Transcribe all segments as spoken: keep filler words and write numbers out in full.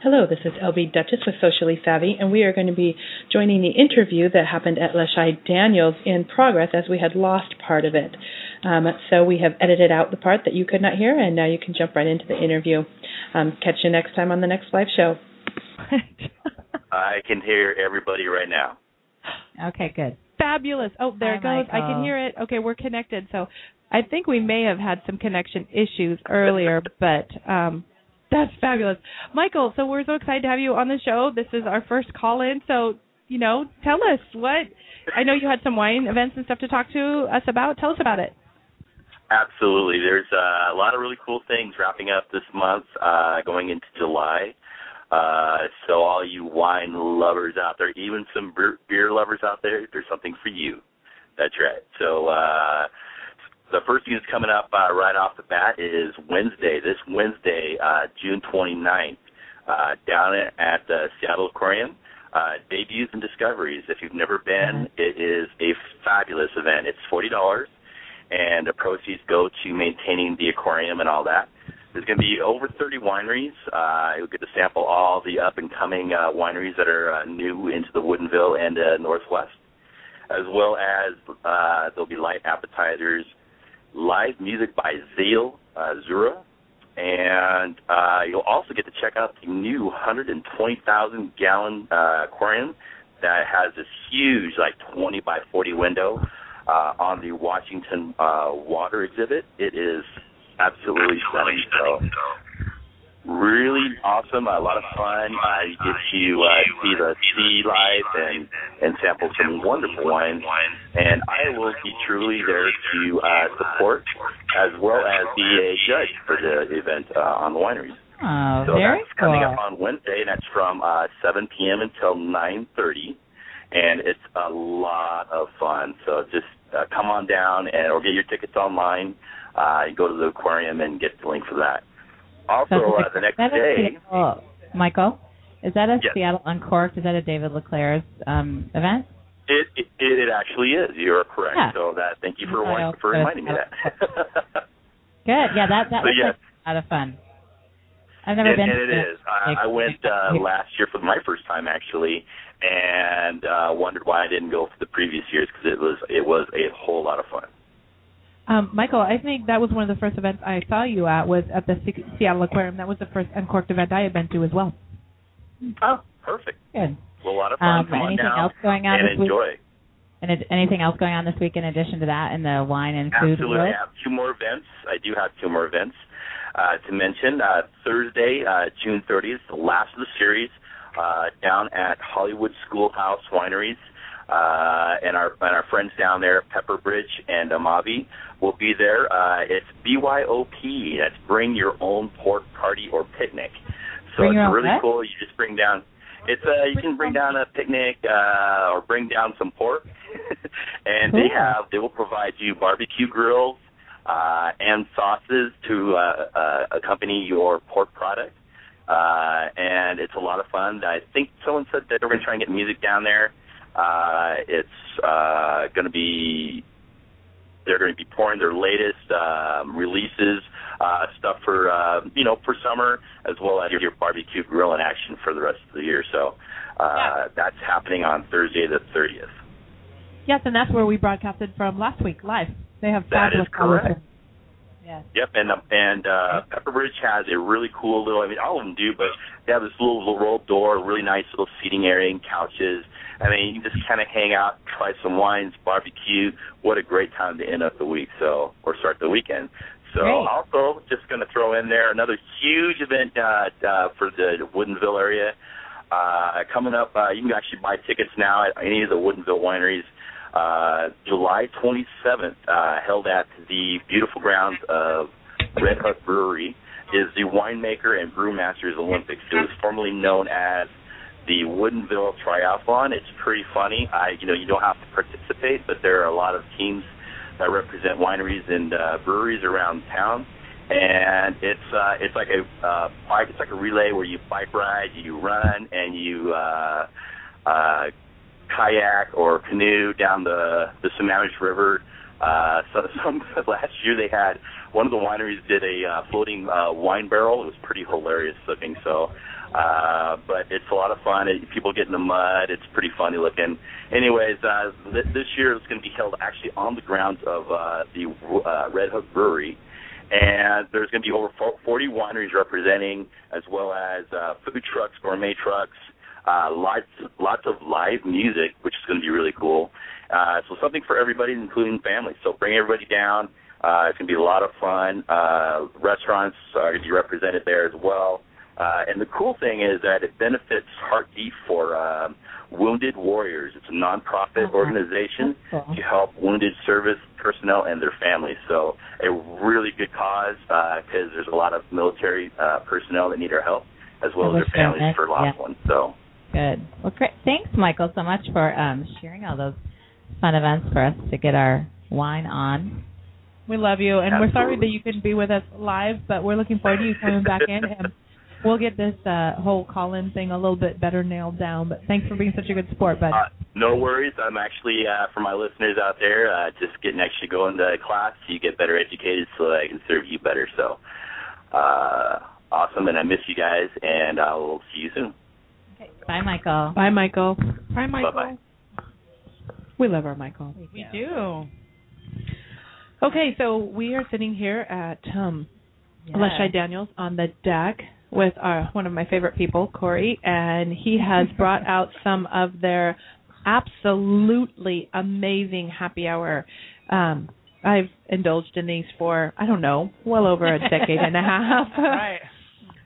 Hello, this is L B. Duchess with Socially Savvy, and we are going to be joining the interview that happened at Lashai Daniels in progress as we had lost part of it. Um, so we have edited out the part that you could not hear, and now you can jump right into the interview. Um, catch you next time on the next live show. I can hear everybody right now. Okay, good. Fabulous. Oh, there Hi, it goes. Michael. I can hear it. Okay, we're connected. So I think we may have had some connection issues earlier, but... Um, That's fabulous. Michael, so we're so excited to have you on the show. This is our first call-in, so, you know, tell us what – I know you had some wine events and stuff to talk to us about. Tell us about it. Absolutely. There's uh, a lot of really cool things wrapping up this month, uh, going into July. Uh, so all you wine lovers out there, even some beer lovers out there, there's something for you. That's right. So uh, – the first thing that's coming up uh, right off the bat is Wednesday, this Wednesday, uh, June twenty-ninth, uh, down at the Seattle Aquarium, uh, Debuts and Discoveries. If you've never been, it is a fabulous event. It's forty dollars, and the proceeds go to maintaining the aquarium and all that. There's going to be over thirty wineries. Uh, you'll get to sample all the up-and-coming uh, wineries that are uh, new into the Woodinville and uh, Northwest, as well as uh, there'll be light appetizers, live music by Zale uh, Zura, and uh, you'll also get to check out the new one hundred twenty thousand gallon uh, aquarium that has this huge, like, twenty by forty window uh, on the Washington uh, water exhibit. It is absolutely stunning. So, really awesome, a lot of fun. Uh, you get to uh, see the sea life and, and sample some wonderful wines. And I will be truly there to uh, support as well as be a judge for the event uh, on the wineries. Oh, so very that's cool. Coming up on Wednesday, and that's from uh, seven p.m. until nine thirty, and it's a lot of fun. So just uh, come on down and or get your tickets online. Uh, go to the aquarium and get the link for that. Also, so uh, the next day, Seattle, Michael, is that a yes. Seattle Uncorked? Is that a David LeClaire's um, event? It, it it actually is. You're correct. Yeah. So that thank you for oh, for reminding me that. Good. Yeah, that that so, was yes. a lot of fun. I've never and, been. And to it is. I, I went uh, last year for my first time actually, and uh, wondered why I didn't go for the previous years because it was it was a whole lot of fun. Um, Michael, I think that was one of the first events I saw you at was at the Seattle Aquarium. That was the first Uncorked event I had been to as well. Oh, perfect. Good. A lot of fun. Um, Come anything on else going on and this enjoy. Week? And it, anything else going on this week in addition to that and the wine and food? Absolutely. World? I have two more events. I do have two more events uh, to mention. Uh, Thursday, uh, June thirtieth, the last of the series, uh, down at Hollywood Schoolhouse Wineries. Uh, and our and our friends down there, Pepper Bridge and Amavi, will be there. Uh, it's B Y O P. That's Bring Your Own Pork Party or Picnic. So bring it's really pet? Cool. You just bring down... It's uh, you can bring down a picnic uh, or bring down some pork, and cool. they have they will provide you barbecue grills uh, and sauces to uh, uh, accompany your pork product, uh, and it's a lot of fun. I think someone said that they're going to try and get music down there. Uh, it's uh, going to be they're going to be pouring their latest um, releases, uh, stuff for, uh, you know, for summer, as well as your barbecue grill in action for the rest of the year. So uh, yeah. that's happening on Thursday the thirtieth. Yes, and that's where we broadcasted from last week live. They have fabulous That is correct. Yes. Yep, and, uh, and uh, Pepper Bridge has a really cool little, I mean, all of them do, but they have this little, little rolled door, really nice little seating area and couches. I mean, you can just kind of hang out, try some wines, barbecue. What a great time to end up the week, so or start the weekend. So great. Also, just going to throw in there another huge event uh, uh, for the Woodinville area. Uh, coming up, uh, you can actually buy tickets now at any of the Woodinville wineries. Uh, July twenty-seventh, uh, held at the beautiful grounds of Red Hook Brewery, is the Winemaker and Brewmasters Olympics. It was formerly known as the Woodinville Triathlon. It's pretty funny. I, you know, you don't have to participate, but there are a lot of teams that represent wineries and uh, breweries around town, and it's uh, it's like a uh, bike, it's like a relay where you bike ride, you run, and you uh, uh, kayak or canoe down the the Samish river. Uh, so some last year they had one of the wineries did a uh, floating uh, wine barrel. It was pretty hilarious looking. So. Uh, but it's a lot of fun. It, people get in the mud. It's pretty funny looking. Anyways, uh, th- this year it's going to be held actually on the grounds of uh, the uh, Red Hook Brewery. And there's going to be over forty wineries representing, as well as uh, food trucks, gourmet trucks, uh, lots lots of live music, which is going to be really cool. Uh, so something for everybody, including families. So bring everybody down. Uh, it's going to be a lot of fun. Uh, restaurants are going to be represented there as well. Uh, and the cool thing is that it benefits Heartbeat for um, Wounded Warriors. It's a nonprofit uh-huh. organization cool. to help wounded service personnel and their families. So a really good cause because uh, there's a lot of military uh, personnel that need our help, as well that as their families for lost yeah. ones. So good. Well, great. Thanks, Michael, so much for um, sharing all those fun events for us to get our wine on. We love you, and Absolutely. We're sorry that you couldn't be with us live, but we're looking forward to you coming back in. And we'll get this uh, whole call-in thing a little bit better nailed down, but thanks for being such a good sport, bud. Uh, no worries. I'm actually, uh, for my listeners out there, uh, just getting actually going to class so you get better educated so that I can serve you better. So uh, awesome, and I miss you guys, and I will see you soon. Okay. Bye, Michael. Bye, Michael. Bye, Michael. Bye-bye. We love our Michael. We do. Okay, so we are sitting here at um, yes. Lashai Daniels on the deck with our, one of my favorite people, Corey, and he has brought out some of their absolutely amazing happy hour. Um, I've indulged in these for, I don't know, well over a decade and a half. Right.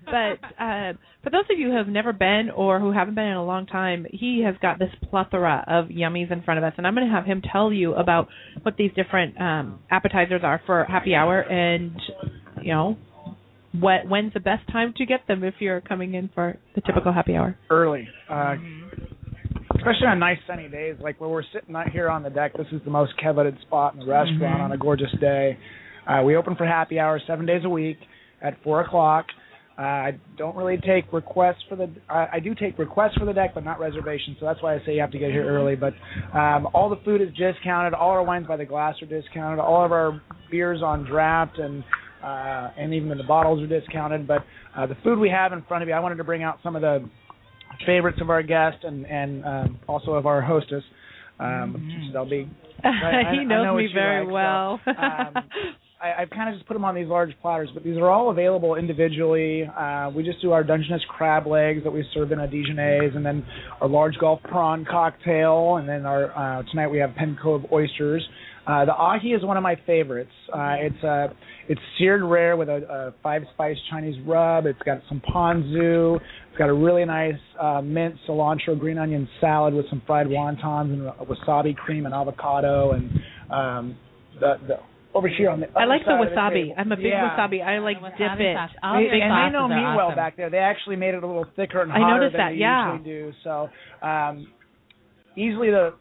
But uh, for those of you who have never been or who haven't been in a long time, he has got this plethora of yummies in front of us. And I'm going to have him tell you about what these different um, appetizers are for happy hour and, you know, what when's the best time to get them if you're coming in for the typical happy hour. Early. Uh, mm-hmm. Especially on nice sunny days. Like when we're sitting out here on the deck, this is the most coveted spot in the restaurant mm-hmm. on a gorgeous day. Uh, we open for happy hour seven days a week at four o'clock. Uh, I don't really take requests for the uh, – I do take requests for the deck, but not reservations, so that's why I say you have to get here early. But um, all the food is discounted. All our wines by the glass are discounted. All of our beers on draft and uh, and even the bottles are discounted. But uh, the food we have in front of you, I wanted to bring out some of the favorites of our guests and, and um, also of our hostess, um, mm-hmm. L B. I, he knows I know me very like, well. So, um, I've kind of just put them on these large platters, but these are all available individually. Uh, we just do our Dungeness crab legs that we serve in a Dijonnaise, and then our large Gulf prawn cocktail, and then our uh, tonight we have Pen Cove oysters. Uh, the ahi is one of my favorites. Uh, it's uh, it's seared rare with a, a five-spice Chinese rub. It's got some ponzu. It's got a really nice uh, mint cilantro green onion salad with some fried wontons and wasabi cream and avocado and um, the, the Over here on the other I like the wasabi. The I'm a big yeah. wasabi. I like wasabi dip it. They, big and they know me awesome. well back there. They actually made it a little thicker and I hotter than that. they yeah. usually do. So um, easily the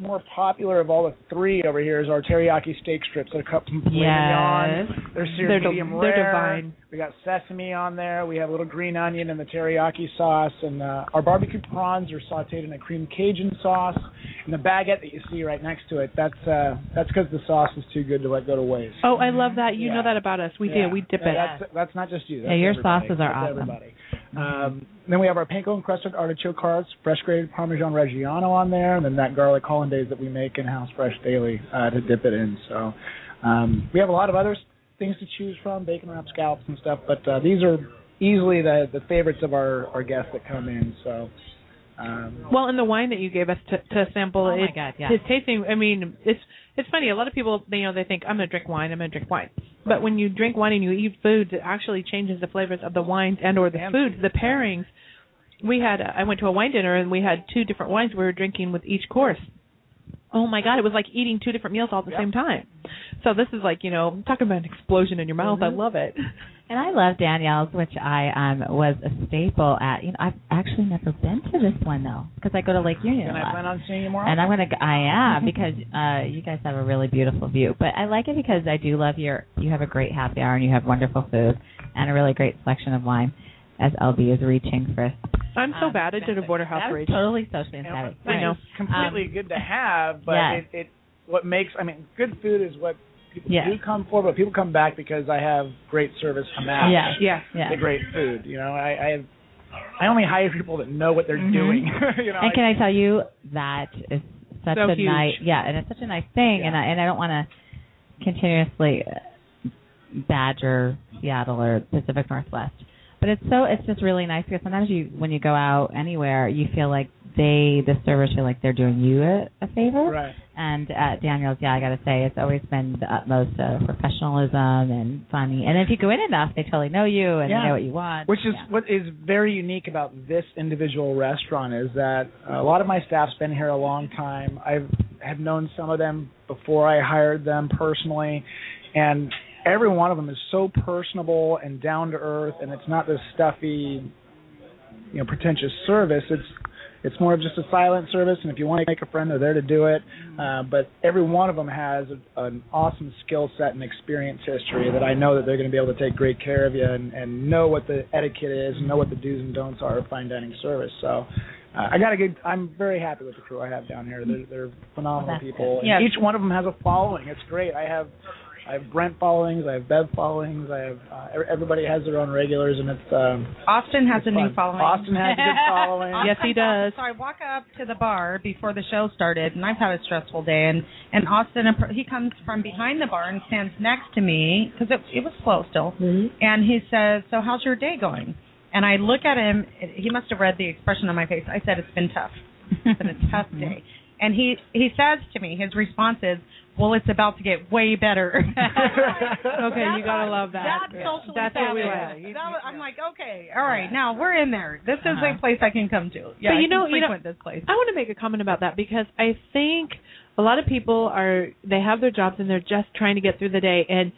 more popular of all the three over here is our teriyaki steak strips. They're cut from filet mignon. Yes. They're seared they're medium d- rare. They're divine. We got sesame on there. We have a little green onion in the teriyaki sauce. And uh, our barbecue prawns are sautéed in a cream Cajun sauce. And the baguette that you see right next to it, that's uh, that's because the sauce is too good to let go to waste. Oh, I love that. You yeah. know that about us. We yeah. do. We dip yeah, it. That's, yeah. that's not just you. That's yeah, your everybody. sauces are that's awesome. Everybody. Um, then we have our panko encrusted artichoke hearts, fresh grated Parmesan Reggiano on there, and then that garlic hollandaise that we make in-house fresh daily uh, to dip it in. So um, we have a lot of other things to choose from, bacon wrap scallops and stuff, but uh, these are easily the, the favorites of our, our guests that come in. So, um, well, and the wine that you gave us to, to sample, oh it, my God, yeah. it's tasting, I mean, it's it's funny. A lot of people, you know, they think, I'm going to drink wine, I'm going to drink wine. But when you drink wine and you eat food, it actually changes the flavors of the wines and or the food, the pairings. We had a, I went to a wine dinner, and we had two different wines we were drinking with each course. Oh, my God. It was like eating two different meals all at the yep. same time. So this is like, you know, I'm talking about an explosion in your mouth. Mm-hmm. I love it. And I love Danielle's, which I um, was a staple at. You know, I've actually never been to this one, though, because I go to Lake Union. And I plan on seeing you more often. And I'm going to, I am, because uh, you guys have a really beautiful view. But I like it because I do love your, you have a great happy hour and you have wonderful food and a really great selection of wine. As L B is reaching for, I'm so um, bad. I did a border house reach. Totally socially savvy. You know, I know. It's completely um, good to have, but yes. it, it what makes I mean, good food is what people yes. do come for, but people come back because I have great service to match. Yeah, yeah, yeah. The great food. You know, I, I have I only hire people that know what they're mm-hmm. doing. You know, and can I, I tell you that is such so a huge. nice, yeah, and it's such a nice thing, yeah. and I and I don't want to continuously badger Seattle or Pacific Northwest, but it's so it's just really nice because sometimes you when you go out anywhere, you feel like they the servers feel like they're doing you a, a favor. Right. And at Daniel's, yeah, I got to say it's always been the utmost of professionalism and funny. And if you go in enough, they totally know you and yeah. they know what you want. Which is yeah. what is very unique about this individual restaurant is that a lot of my staff's been here a long time. I have known some of them before I hired them personally, and every one of them is so personable and down to earth, and it's not this stuffy, you know, pretentious service. It's It's more of just a silent service, and if you want to make a friend, they're there to do it. Uh, but every one of them has a, an awesome skill set and experience history that I know that they're going to be able to take great care of you and, and know what the etiquette is and know what the do's and don'ts are of fine dining service. So uh, I got a good. I'm very happy with the crew I have down here. They're, they're phenomenal people. And yeah. each one of them has a following. It's great. I have. I have Brent followings. I have Bev followings. I have uh, everybody has their own regulars, and it's um, Austin has it's a fun. new following. Austin has a good following. Yes, he does. So I walk up to the bar before the show started, and I've had a stressful day, and, and Austin he comes from behind the bar and stands next to me because it it was slow still, mm-hmm. and he says, "So how's your day going?" And I look at him. He must have read the expression on my face. I said, "It's been tough. It's been a tough day." And he, he says to me, his response is, "Well, it's about to get way better." Okay, that's, you got to love that. That's yeah. socially That's savvy. what we like. That was, I'm like, okay, all right, yeah. now we're in there. This uh-huh. is a place I can come to. Yeah, but you know, I can frequent you know, this place. I want to make a comment about that because I think a lot of people are, they have their jobs and they're just trying to get through the day. And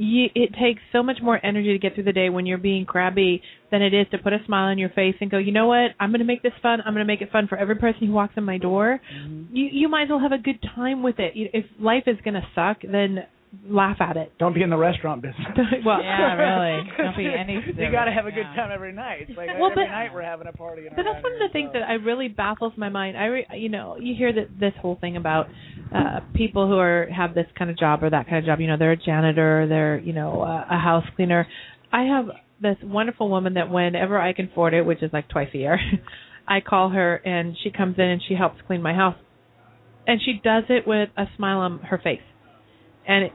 you, it takes so much more energy to get through the day when you're being crabby than it is to put a smile on your face and go, you know what, I'm going to make this fun. I'm going to make it fun for every person who walks in my door. Mm-hmm. You, you might as well have a good time with it. If life is going to suck, then laugh at it. Don't be in the restaurant business. Well, yeah, really. Don't be anything. You got to have a good yeah. time every night. It's like well, every but, night we're having a party. In but that's one of the things so. that I really baffles my mind. I, re, you know, you hear that this whole thing about uh, people who are have this kind of job or that kind of job. You know, they're a janitor, they're you know uh, a house cleaner. I have this wonderful woman that whenever I can afford it, which is like twice a year, I call her and she comes in and she helps clean my house, and she does it with a smile on her face. And it,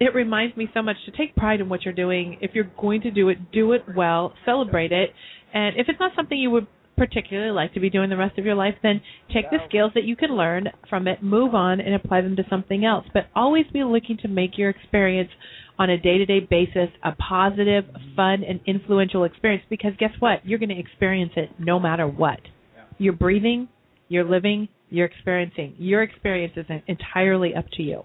it reminds me so much to take pride in what you're doing. If you're going to do it, do it well, celebrate it. And if it's not something you would particularly like to be doing the rest of your life, then take yeah. the skills that you can learn from it, move on, and apply them to something else. But always be looking to make your experience on a day-to-day basis a positive, fun, and influential experience because guess what? You're going to experience it no matter what. Yeah. You're breathing, you're living, you're experiencing. Your experience is entirely up to you.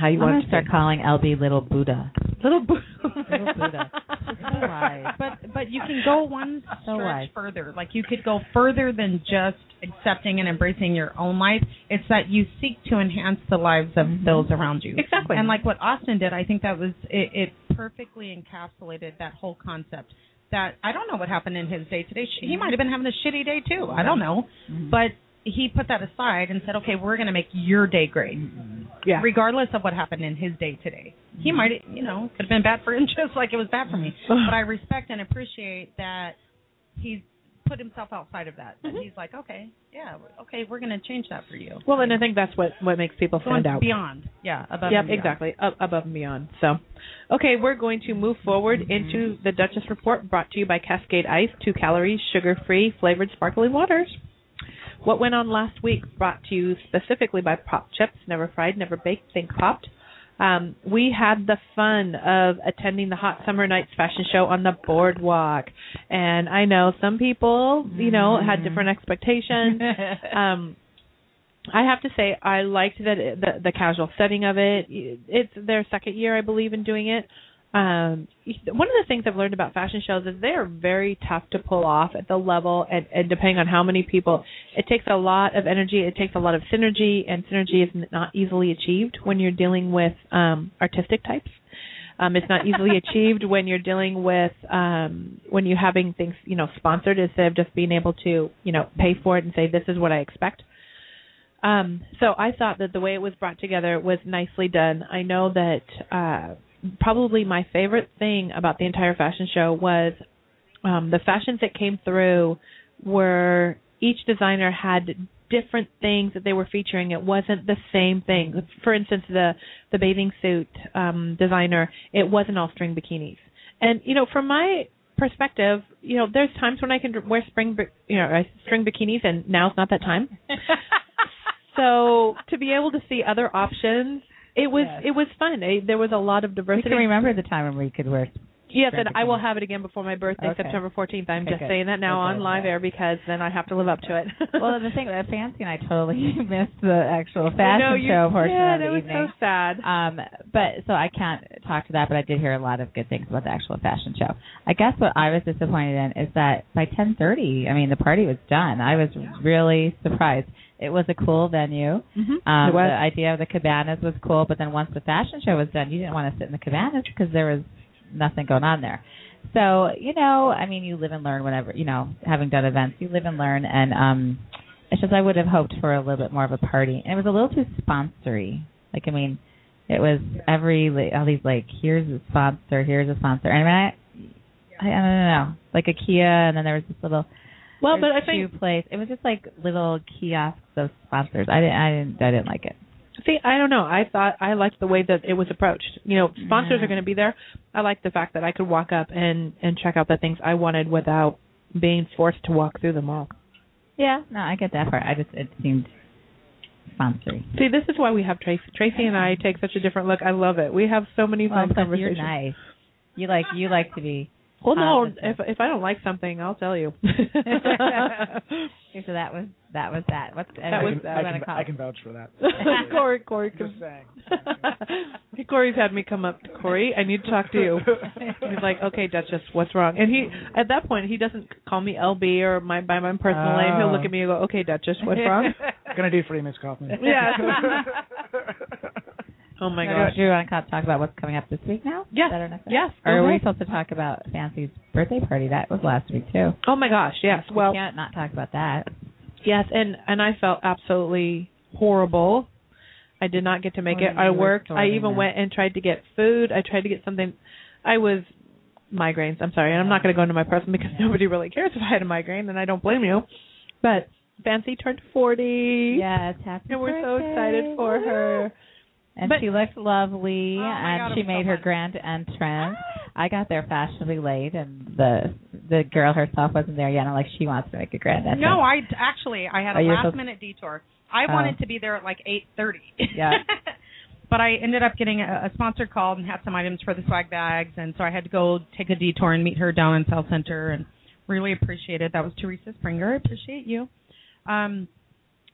How you I'm want to start calling L B Little Buddha. Little, Bu- Little Buddha. So wise. But but you can go one so stretch wise. further. Like you could go further than just accepting and embracing your own life. It's that you seek to enhance the lives of mm-hmm. those around you. Exactly. And like what Austin did, I think that was it, it perfectly encapsulated that whole concept. That I don't know what happened in his day today. He might have been having a shitty day too. I don't know. Mm-hmm. But he put that aside and said, okay, we're going to make your day great, yeah. regardless of what happened in his day today. He might, you know, could have been bad for him just like it was bad for me. But I respect and appreciate that he's put himself outside of that. Mm-hmm. That he's like, okay, yeah, okay, we're going to change that for you. Well, and I think that's what, what makes people Going stand out. Beyond, yeah, above yep, and beyond. Exactly, Up, above and beyond. So, okay, we're going to move forward mm-hmm. into the Duchess Report brought to you by Cascade Ice, two calories, sugar-free, flavored sparkling waters. What went on last week brought to you specifically by Pop Chips, never fried, never baked, think popped. Um, we had the fun of attending the Hot Summer Nights fashion show on the boardwalk. And I know some people, you know, had different expectations. um, I have to say I liked the, the, the casual setting of it. It's their second year, I believe, in doing it. Um, one of the things I've learned about fashion shows is they are very tough to pull off at the level, and, and depending on how many people, it takes a lot of energy, it takes a lot of synergy, and synergy is not easily achieved when you're dealing with um, artistic types. Um, it's not easily achieved when you're dealing with um, when you're having things, you know, sponsored instead of just being able to, you know, pay for it and say this is what I expect. Um, so I thought that the way it was brought together was nicely done. I know that. Uh, Probably my favorite thing about the entire fashion show was um, the fashions that came through were each designer had different things that they were featuring. It wasn't the same thing. For instance, the, the bathing suit um, designer, it wasn't all string bikinis. And, you know, from my perspective, you know, there's times when I can wear spring, you know, string bikinis, and now's not that time. So to be able to see other options, it was yes. it was fun. It, there was a lot of diversity. You can remember the time where you could wear. Yes, and I will have it again before my birthday, okay. September fourteth. I'm okay, just good. saying that now okay, on live okay. air because then I have to live up to it. Well, the thing that Fancy and I totally missed the actual fashion no, you show portion did. of the it evening. It was so sad. Um, but so I can't talk to that, but I did hear a lot of good things about the actual fashion show. I guess what I was disappointed in is that by ten thirty, I mean, the party was done. I was yeah. really surprised. It was a cool venue. Mm-hmm. Um, the idea of the cabanas was cool, but then once the fashion show was done, you didn't want to sit in the cabanas because there was nothing going on there. So, you know, I mean, you live and learn whenever, you know, having done events, you live and learn. And um, it's just I would have hoped for a little bit more of a party. And it was a little too sponsory. Like, I mean, it was every, all these, like, here's a sponsor, here's a sponsor. And I mean, I, I don't know, like IKEA, and then there was this little... Well, but I think place. It was just like little kiosks of sponsors. I didn't, I didn't, I didn't like it. See, I don't know. I thought I liked the way that it was approached. You know, sponsors yeah. are going to be there. I liked the fact that I could walk up and, and check out the things I wanted without being forced to walk through them all. Yeah, no, I get that part. I just it seemed sponsory. See, this is why we have Tracy. Tracy and I take such a different look. I love it. We have so many fun well, conversations. You're nice. You like you like to be. Well, no, um, if if I don't like something, I'll tell you. Okay, so that was that was that. What's that I was, can, I, can, I can vouch for that. Corey, Corey, just saying. Hey, Corey's had me come up to Corey. I need to talk to you. He's like, okay, Duchess, what's wrong? And he at that point he doesn't call me L B or my by my personal oh. name. He'll look at me and go, okay, Duchess, what's wrong? I'm gonna do for you, Miss Kaufman. Yeah. Oh, my gosh. Do you want to talk about what's coming up this week now? Yes. Yes. Or are we supposed to talk about Fancy's birthday party? That was last week, too. Oh, my gosh, yes. We well, can't not talk about that. Yes, and, and I felt absolutely horrible. I did not get to make it. I worked. I even went and tried to get food. I tried to get something. I was migraines. I'm sorry. And I'm not going to go into my person because nobody really cares if I had a migraine, and I don't blame you. But Fancy turned forty. Yes, happy birthday. And we're so excited for her. And but, she looked lovely, oh and God, she made so her fun. grand entrance. I got there fashionably late, and the the girl herself wasn't there yet. And I'm like, she wants to make a grand entrance. No, I actually, I had a oh, last-minute so... detour. I oh. wanted to be there at like eight thirty. Yeah. But I ended up getting a, a sponsored call and had some items for the swag bags, and so I had to go take a detour and meet her down in South Center, and really appreciate it. That was Teresa Springer. I appreciate you. Um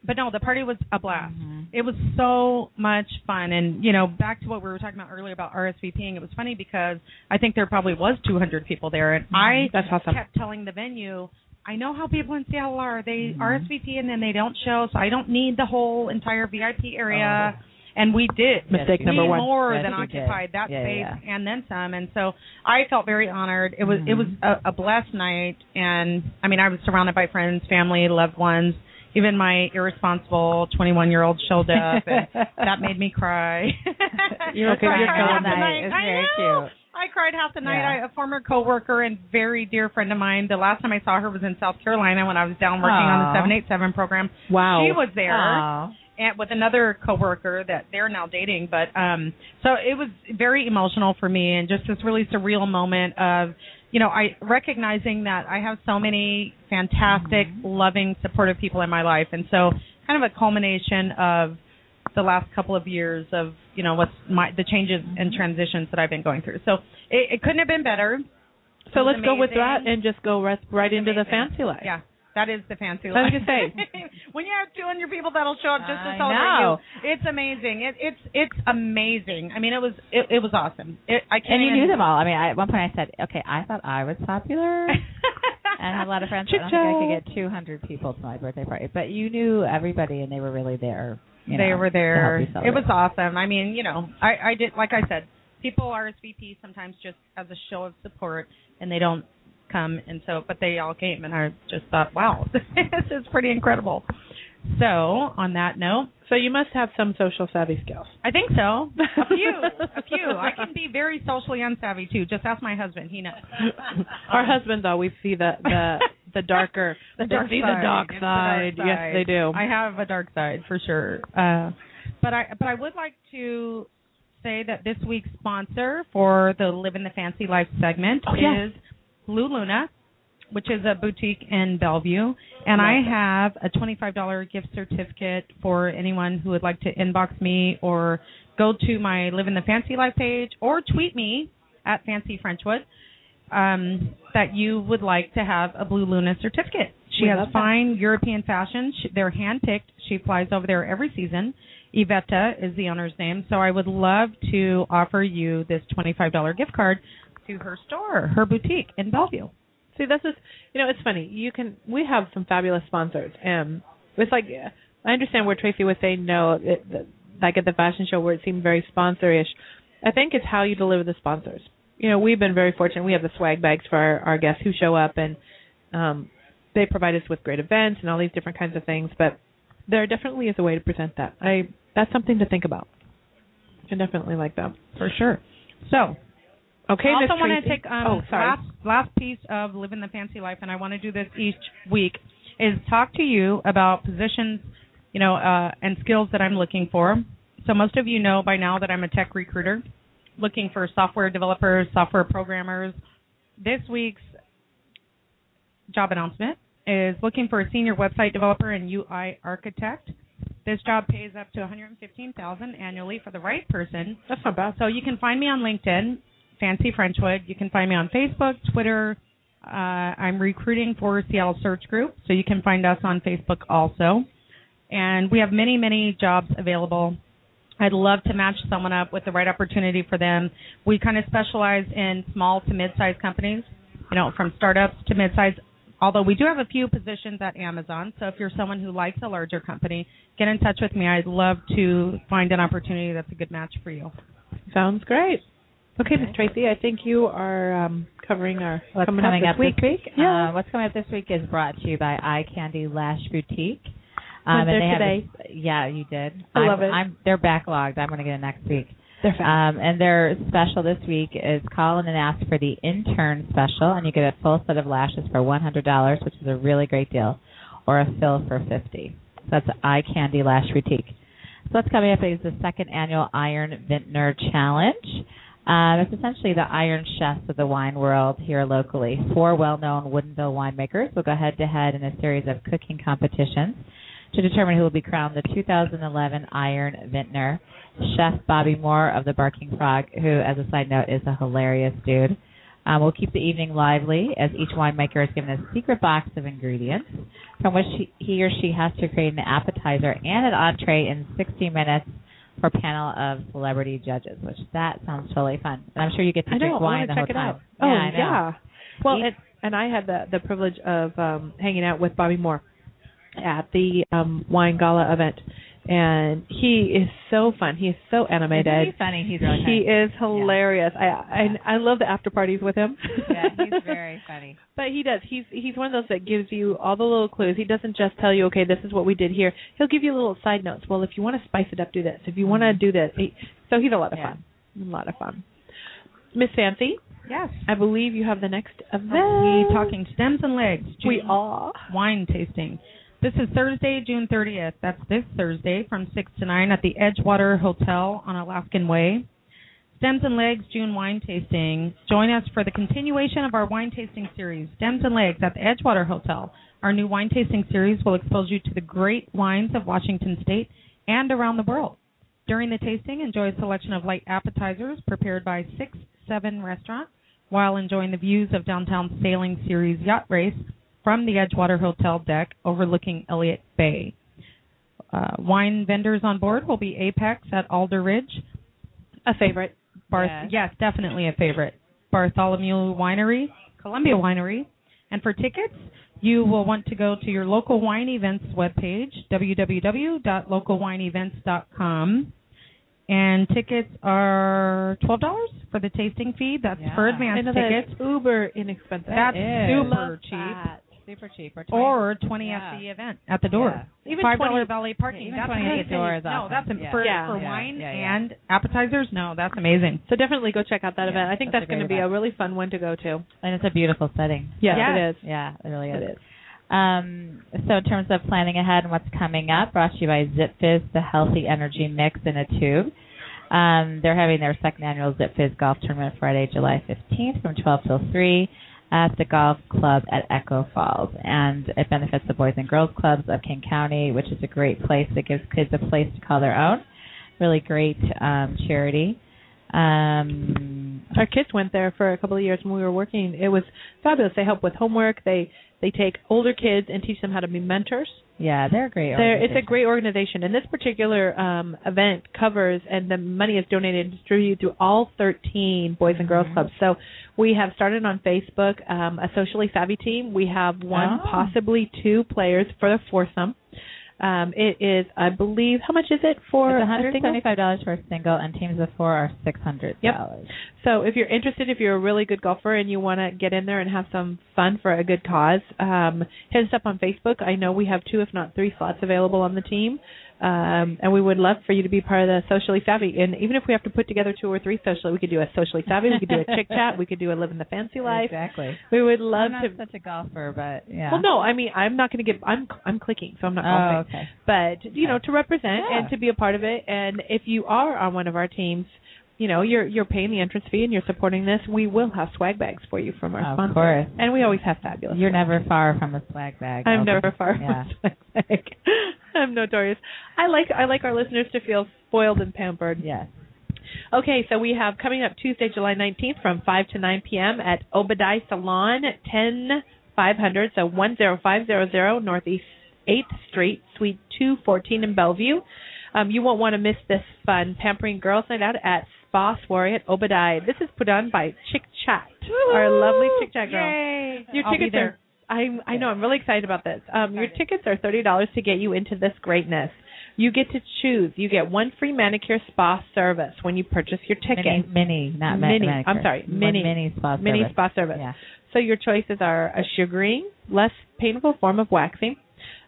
But, no, the party was a blast. Mm-hmm. It was so much fun. And, you know, back to what we were talking about earlier about R S V P ing, it was funny because I think there probably was two hundred people there. And mm-hmm. I That's awesome. kept telling the venue, I know how people in Seattle are. They mm-hmm. R S V P and then they don't show, so I don't need the whole entire V I P area. Oh. And we did. Mistake we number one. We more yes, than occupied did. that yeah, space yeah. and then some. And so I felt very honored. It was, mm-hmm. it was a, a blessed night. And, I mean, I was surrounded by friends, family, loved ones. Even my irresponsible twenty-one-year-old showed up, and that made me cry. You're okay. You're half the night. I very know. Cute. I cried half the night. Yeah. I, a former coworker and very dear friend of mine, the last time I saw her was in South Carolina when I was down working Aww. on the seven eighty-seven program. Wow. She was there Aww. and with another coworker that they're now dating. But um, so it was very emotional for me, and just this really surreal moment of, you know, I recognizing that I have so many fantastic, mm-hmm. loving, supportive people in my life. And so kind of a culmination of the last couple of years of, you know, what's my the changes mm-hmm. and transitions that I've been going through. So it, it couldn't have been better. So let's amazing. go with that and just go right, right into amazing. the fancy life. Yeah. That is the fancy life. I was going to say. When you have two hundred people that'll show up just to celebrate you, it's amazing. It, it's it's amazing. I mean, it was it, it was awesome. It, I can't. And you even... knew them all. I mean, I, at one point I said, okay, I thought I was popular and had a lot of friends. I don't think I could get two hundred people to my birthday party. But you knew everybody, and they were really there. You know, they were there. It was awesome. I mean, you know, I, I did, like I said, people R S V P sometimes just as a show of support, and they don't come, and so but they all came, and I just thought, wow, this is pretty incredible. So, on that note, so you must have some social savvy skills. I think so. A few. A few. I can be very socially unsavvy, too. Just ask my husband. He knows. Our husbands always see the, the, the darker. the dark they see side. the dark side. It's the dark side. Yes, they do. I have a dark side, for sure. Uh, but I but I would like to say that this week's sponsor for the Live in the Fancy Life segment oh, yes. is Blue Luna, which is a boutique in Bellevue. And I have a twenty-five dollars gift certificate for anyone who would like to inbox me or go to my Live in the Fancy Life page or tweet me at Fancy Frenchwood um, that you would like to have a Blue Luna certificate. She we has fine that. European fashion. She, they're handpicked. She flies over there every season. Iveta is the owner's name. So I would love to offer you this twenty-five dollars gift card to her store, her boutique in Bellevue. See, this is, you know, it's funny. You can, we have some fabulous sponsors. Um, it's like, I understand where Tracy was saying no, it, the, like at the fashion show where it seemed very sponsor-ish. I think it's how you deliver the sponsors. You know, we've been very fortunate. We have the swag bags for our, our guests who show up, and um, they provide us with great events and all these different kinds of things. But there definitely is a way to present that. I That's something to think about. I definitely like that. For sure. So. Okay, I also want to take um, oh, last, last piece of Living the Fancy Life, and I want to do this each week, is talk to you about positions, you know, uh, and skills that I'm looking for. So most of you know by now that I'm a tech recruiter, looking for software developers, software programmers. This week's job announcement is looking for a senior website developer and U I architect. This job pays up to one hundred fifteen thousand dollars annually for the right person. That's not bad. So you can find me on LinkedIn. Fancy Frenchwood. You can find me on Facebook, Twitter. Uh, I'm recruiting for Seattle Search Group, so you can find us on Facebook also. And we have many, many jobs available. I'd love to match someone up with the right opportunity for them. We kind of specialize in small to mid-sized companies, you know, from startups to mid-sized, although we do have a few positions at Amazon. So if you're someone who likes a larger company, get in touch with me. I'd love to find an opportunity that's a good match for you. Sounds great. Okay, Miz Tracy, I think you are um, covering our what's coming, coming up, up this week. week. Yeah. Uh, what's coming up this week is brought to you by Eye Candy Lash Boutique. Um, Went there and they today. Have a, yeah, you did. I I'm, love it. I'm, they're backlogged. I'm going to get it next week. They're fast. Um, and their special this week is call in and ask for the intern special, and you get a full set of lashes for one hundred dollars, which is a really great deal, or a fill for fifty dollars. So that's Eye Candy Lash Boutique. So what's coming up is the second annual Iron Vintner Challenge. Uh, it's essentially the Iron Chefs of the wine world here locally. Four well-known Woodinville winemakers will go head-to-head in a series of cooking competitions to determine who will be crowned the two thousand eleven Iron Vintner. Chef Bobby Moore of the Barking Frog, who, as a side note, is a hilarious dude, um, will keep the evening lively as each winemaker is given a secret box of ingredients from which he or she has to create an appetizer and an entree in sixty minutes. For a panel of celebrity judges, which that sounds totally fun. And I'm sure you get to I drink know, wine I want to the check whole it time. Out. Oh, yeah. I know. yeah. Well, it, and I had the, the privilege of um, hanging out with Bobby Moore at the um, wine gala event. And he is so fun. He is so animated. Isn't he funny? He's really funny. He is hilarious. Yeah. I, I I love the after parties with him. Yeah, he's very funny. But he does. He's he's one of those that gives you all the little clues. He doesn't just tell you, okay, this is what we did here. He'll give you little side notes. Well, if you want to spice it up, do this. If you want to do this. He, so he's a lot of yeah. fun. A lot of fun. Miss Fancy. Yes. I believe you have the next event. We're talking stems and legs. We are. Wine tasting. This is Thursday, June thirtieth. That's this Thursday from six to nine at the Edgewater Hotel on Alaskan Way. Stems and Legs June Wine Tasting. Join us for the continuation of our wine tasting series, Stems and Legs at the Edgewater Hotel. Our new wine tasting series will expose you to the great wines of Washington State and around the world. During the tasting, enjoy a selection of light appetizers prepared by six, seven restaurants while enjoying the views of downtown Sailing Series Yacht Race from the Edgewater Hotel deck overlooking Elliott Bay. Uh, wine vendors on board will be Apex at Alder Ridge. A favorite. Barth- yes. yes, definitely a favorite. Bartholomew Winery, Columbia Winery. And for tickets, you will want to go to your local wine events webpage, w w w dot local wine events dot com. And tickets are twelve dollars for the tasting fee. That's yeah. for advanced tickets. Uber inexpensive. That's super cheap. That. super cheap. Or twenty, or twenty yeah. at the event, at the door. Yeah. Even five dollars twenty, belly parking. Even that's twenty at the door is awesome. No, that's yeah. For, yeah. for yeah. wine yeah. Yeah. and appetizers, no, that's amazing. So definitely go check out that yeah. event. I think that's, that's going to be event. a really fun one to go to. And it's a beautiful setting. Yes, yes. it is. Yeah, it really is. It is. Um, so in terms of planning ahead and what's coming up, brought to you by ZipFizz, the healthy energy mix in a tube. Um, they're having their second annual ZipFizz golf tournament Friday, July fifteenth from twelve till three at the golf club at Echo Falls. And it benefits the Boys and Girls Clubs of King County, which is a great place that gives kids a place to call their own. Really great um, charity. Um, Our kids went there for a couple of years when we were working. It was fabulous. They help with homework. They They take older kids and teach them how to be mentors. Yeah, they're a great organization. They're, it's a great organization. And this particular um, event covers, and the money is donated and distributed through all thirteen Boys and Girls mm-hmm. Clubs. So we have started on Facebook um, a socially savvy team. We have one, oh. possibly two players for the foursome. Um, it is, I believe, how much is it for it's one hundred seventy-five dollars for a single, and teams of four are six hundred dollars. Yep. So if you're interested, if you're a really good golfer and you want to get in there and have some fun for a good cause, um, hit us up on Facebook. I know we have two, if not three, slots available on the team. Um, and we would love for you to be part of the Socially Savvy. And even if we have to put together two or three socially, we could do a Socially Savvy, we could do a Chick Chat, we could do a Living the Fancy Life. Exactly. We would love I'm to. I'm not such a golfer, but yeah. Well, no, I mean, I'm not going to give. I'm I'm clicking, so I'm not oh, golfing. Okay. But you okay. know, to represent yeah. and to be a part of it, and if you are on one of our teams, you know, you're you're paying the entrance fee and you're supporting this. We will have swag bags for you from our sponsor. Of course. And we always have fabulous. You're ones. never far from a swag bag. I'm never be. far yeah. from a swag bag. I'm notorious. I like I like our listeners to feel spoiled and pampered. Yes. Okay, so we have coming up Tuesday, July nineteenth from five to nine p.m. at Obadiah Salon at ten five hundred, so one oh five hundred Northeast eighth Street, Suite two fourteen in Bellevue. Um, you won't want to miss this fun Pampering Girls Night Out at Spa Soiree at Obadiah. This is put on by Chick Chat, Woo-hoo! Our lovely Chick Chat girl. Yay. Your I'll tickets are... I'm, I know. I'm really excited about this. Um, your tickets are thirty dollars to get you into this greatness. You get to choose. You get one free manicure spa service when you purchase your ticket. Mini, mini not mini. Manicure. I'm sorry. Mini, mini spa mini service. Mini spa service. Yeah. So your choices are a sugaring, less painful form of waxing,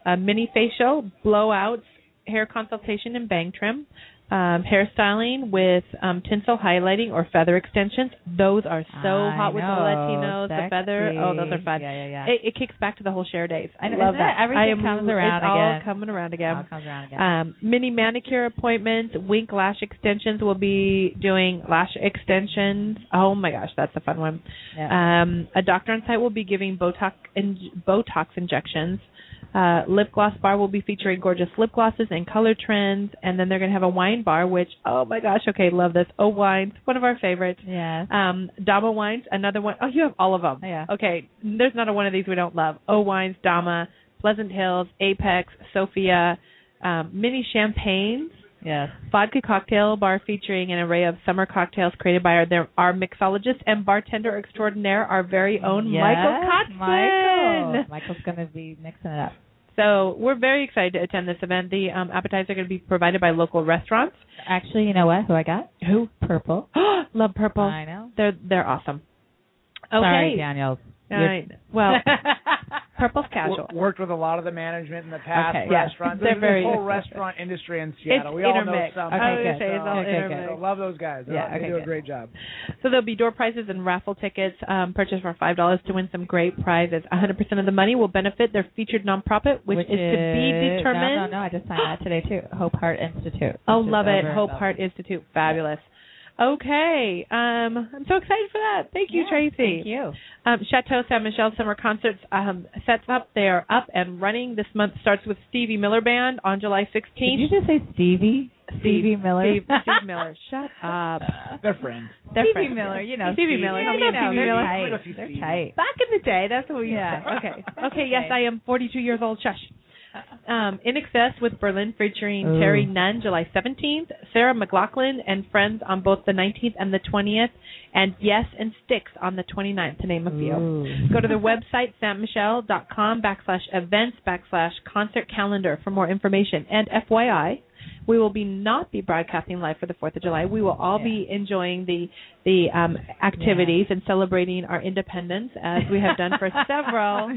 a mini facial, blowouts, hair consultation and bang trim, um, hairstyling with um, tinsel highlighting or feather extensions. Those are so I hot know, with the Latinos, sexy. The feather. Oh, those are fun. Yeah, yeah, yeah. It, it kicks back to the whole Share Days. I love that. that. Everything I am, comes around it's again. It's all coming around again. All comes around again. Um, mini manicure appointments, wink lash extensions. We'll be doing lash extensions. Oh, my gosh, that's a fun one. Yeah. Um, a doctor on site will be giving Botox, in- Botox injections. Uh, lip gloss bar will be featuring gorgeous lip glosses and color trends. And then they're going to have a wine bar, which, oh, my gosh, okay, love this. Oh, wines, one of our favorites. Yeah. Um, Dama wines, another one. Oh, you have all of them. Oh, yeah. Okay, there's not a one of these we don't love. Oh, wines, Dama, Pleasant Hills, Apex, Sophia, um, mini champagnes. Yes. Vodka cocktail bar featuring an array of summer cocktails created by our, our mixologist and bartender extraordinaire, our very own yes, Michael Kotzman. Michael. Michael's going to be mixing it up. So we're very excited to attend this event. The um, appetizers are going to be provided by local restaurants. Actually, you know what? Who I got? Who? Purple. Love Purple. I know. They're they're awesome. Okay. Sorry, Daniels. Right. Well, Purple's casual. W- worked with a lot of the management in the past. Okay, restaurants. Yeah. There's very a whole restaurant industry in Seattle. It's we all know some. Okay, I would say it's all okay, intermixed. So love those guys. Yeah, they okay, do good. a great job. So there'll be door prizes and raffle tickets. Um, purchased for five dollars to win some great prizes. one hundred percent of the money will benefit their featured nonprofit, which, which is, is to be determined. No, no, no. I just signed that today, too. Hope Heart Institute. Oh, love it. Hope Heart Institute. Fabulous. Yeah. Okay, um, I'm so excited for that. Thank you, yeah, Tracy. Thank you. Um, Chateau Ste. Michelle Summer Concerts um, sets up. They are up and running. This month starts with Stevie Miller Band on July sixteenth. Did you just say Stevie? Steve, Stevie Miller. Steve, Steve Miller. Shut up. They're friends. They're Stevie friends. Miller. You know Stevie, Stevie Miller. Yeah, you know, Stevie Miller. Tight. They're tight. Back in the day, that's what we yeah. used to. Okay. Okay, okay, yes, I am forty-two years old. Shush. Um, In Excess with Berlin featuring Ooh. Terry Nunn, July seventeenth. Sarah McLaughlin and friends on both the nineteenth and the twentieth. And Yes and Sticks on the twenty-ninth, to name a few. Ooh. Go to their website, saint michelle dot com backslash events backslash concert calendar for more information. And F Y I, We will be not be broadcasting live for the fourth of July. We will all yeah. be enjoying the the um, activities yeah. and celebrating our independence as we have done for several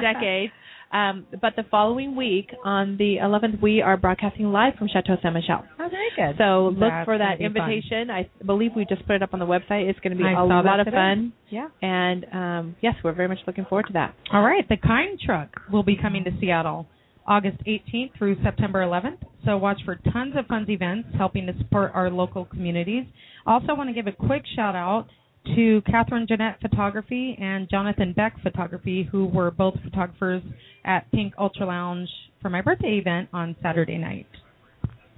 decades. Um, but the following week, on the eleventh, we are broadcasting live from Chateau Ste. Michelle. Oh, very good. So look That's for that invitation. Fun. I believe we just put it up on the website. It's going to be I a lot of today. fun. Yeah. And, um, yes, we're very much looking forward to that. All right. The Kind Truck will be coming to Seattle August eighteenth through September eleventh. So watch for tons of fun events helping to support our local communities. Also want to give a quick shout-out to Catherine Jeanette Photography and Jonathan Beck Photography, who were both photographers at Pink Ultra Lounge for my birthday event on Saturday night.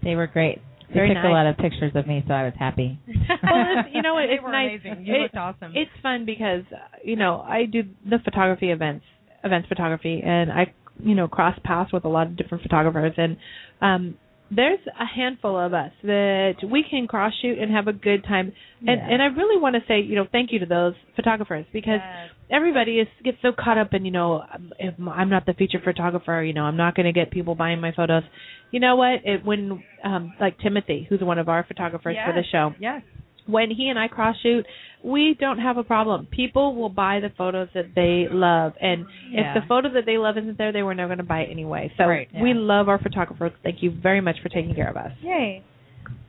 They were great. They took nice. a lot of pictures of me, so I was happy. Well, you know, it's nice. Amazing. You it, looked awesome. It's fun because, you know, I do the photography events, events photography, and I, you know, cross paths with a lot of different photographers, and um there's a handful of us that we can cross-shoot and have a good time. And, yeah. and I really want to say, you know, thank you to those photographers because yes. everybody is gets so caught up in, you know, if I'm not the featured photographer, you know, I'm not going to get people buying my photos. You know what? It, when, um, like Timothy, who's one of our photographers yes. for the show, yes. when he and I cross-shoot, we don't have a problem. People will buy the photos that they love. And yeah. if the photo that they love isn't there, they were never going to buy it anyway. So right. yeah. we love our photographers. Thank you very much for taking care of us. Yay.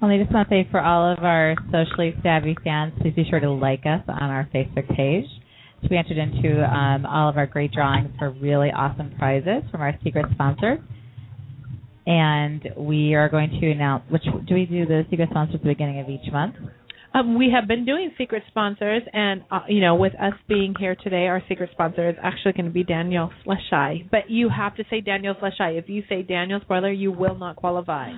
Well, I just want to say for all of our socially savvy fans, please be sure to like us on our Facebook page. So we entered into um, all of our great drawings for really awesome prizes from our secret sponsors. And we are going to announce, which do we do the secret sponsors at the beginning of each month? Um, we have been doing secret sponsors, and, uh, you know, with us being here today, our secret sponsor is actually going to be Daniel's Lashai. But you have to say Daniel's Lashai. If you say Daniel's Broiler, you will not qualify.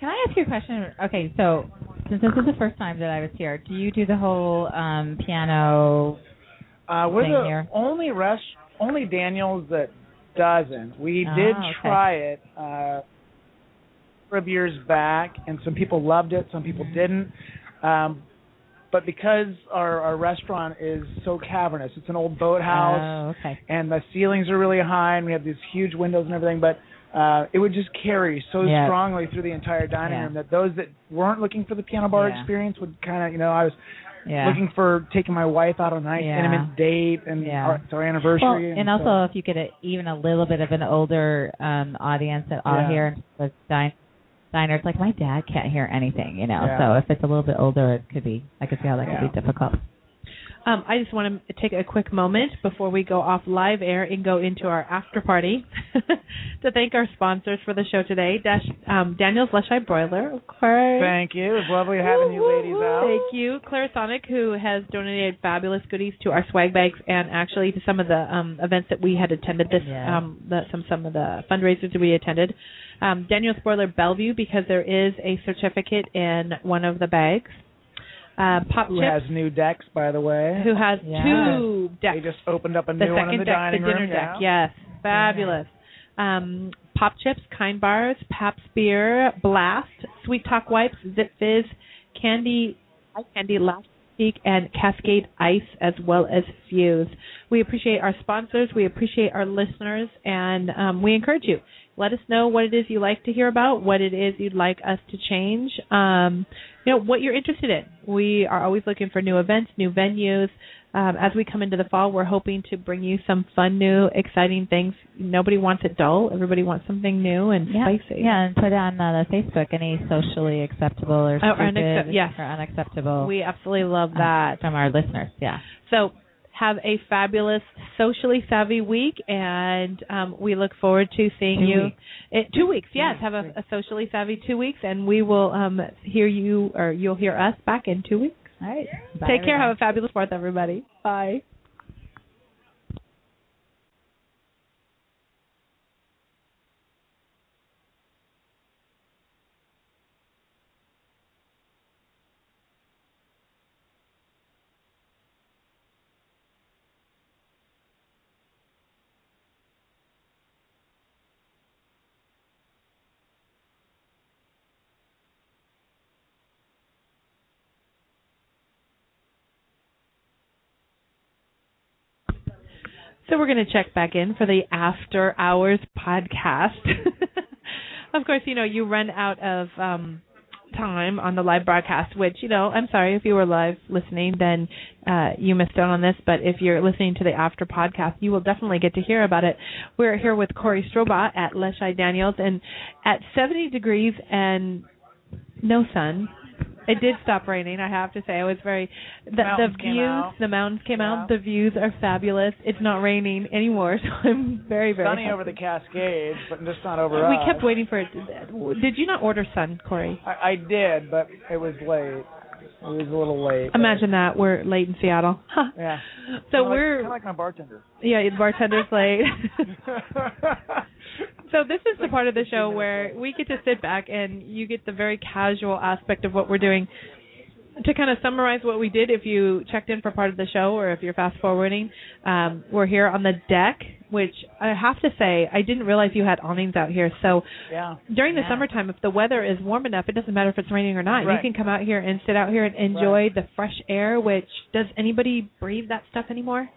Can I ask you a question? Okay, so since this is the first time that I was here, do you do the whole um, piano uh, we're thing the here? Only rush, only Daniel's that doesn't. We oh, did okay. try it uh, five years back, and some people loved it, some people mm-hmm. didn't. Um, but because our, our restaurant is so cavernous, it's an old boathouse, oh, okay. and the ceilings are really high, and we have these huge windows and everything, but uh, it would just carry so yeah. strongly through the entire dining yeah. room that those that weren't looking for the piano bar yeah. experience would kind of, you know, I was yeah. looking for taking my wife out on a nice yeah. intimate date, and yeah. our, it's our anniversary. Well, and, and also so. if you get a, even a little bit of an older um, audience at all yeah. here in dining It's like my dad can't hear anything, you know. Yeah. So if it's a little bit older, it could be. I could see how that yeah. could be difficult. Um, I just want to take a quick moment before we go off live air and go into our after party to thank our sponsors for the show today. Dash, um, Daniel's Lashai Broiler, of course. Thank you. It was lovely having you ladies out. Thank you. Clarisonic, who has donated fabulous goodies to our swag bags and actually to some of the um, events that we had attended this, yeah. um, the, some, some of the fundraisers that we attended. Um, Daniel's Broiler Bellevue, because there is a certificate in one of the bags. Uh, Pop Chips. Who has new decks, by the way. Who has yeah. two decks. They just opened up a new one in the deck, dining room. The second deck, the dinner yeah. deck, yes. Fabulous. Yeah. Um, Pop Chips, Kind Bars, Pabst Beer, Blast, Sweet Talk Wipes, ZipFizz, Candy, Eye Candy Lash Boutique, and Cascade Ice, as well as Fuse. We appreciate our sponsors. We appreciate our listeners, and um, we encourage you. Let us know what it is you like to hear about, what it is you'd like us to change, um, you know, what you're interested in. We are always looking for new events, new venues. Um, as we come into the fall, we're hoping to bring you some fun, new, exciting things. Nobody wants it dull. Everybody wants something new and yeah. spicy. Yeah, and put on uh, the Facebook any socially acceptable or stupid oh, or, unaccep- yes. or unacceptable. We absolutely love that. Um, from our listeners, yeah. So have a fabulous, socially savvy week, and um, we look forward to seeing two you. Weeks. It, two weeks, yes. Have a, a socially savvy two weeks, and we will um, hear you, or you'll hear us back in two weeks. All right. Bye, Take everybody. care. Have a fabulous fourth, everybody. Bye. So we're going to check back in for the After Hours podcast. of course, you know, you run out of um, time on the live broadcast, which, you know, I'm sorry if you were live listening, then uh, you missed out on this. But if you're listening to the after podcast, you will definitely get to hear about it. We're here with Corey Strobaugh at Lashai Daniels, and at seventy degrees and no sun. It did stop raining, I have to say. I was very the, the, the views, the mountains came yeah. out. The views are fabulous. It's not raining anymore, so I'm very, very sunny happy. Over the Cascades, but just not over we us. We kept waiting for it. Did you not order sun, Corey? I, I did, but it was late. It was a little late. Imagine that. We're late in Seattle. Huh. Yeah. So kinda we're like, kind of like my bartender. Yeah, the bartender's late. So this is the part of the show where we get to sit back and you get the very casual aspect of what we're doing. To kind of summarize what we did, if you checked in for part of the show or if you're fast-forwarding, um, we're here on the deck, which I have to say, I didn't realize you had awnings out here. So yeah. during the yeah. summertime, if the weather is warm enough, it doesn't matter if it's raining or not. Right. You can come out here and sit out here and enjoy right. the fresh air, which does anybody breathe that stuff anymore?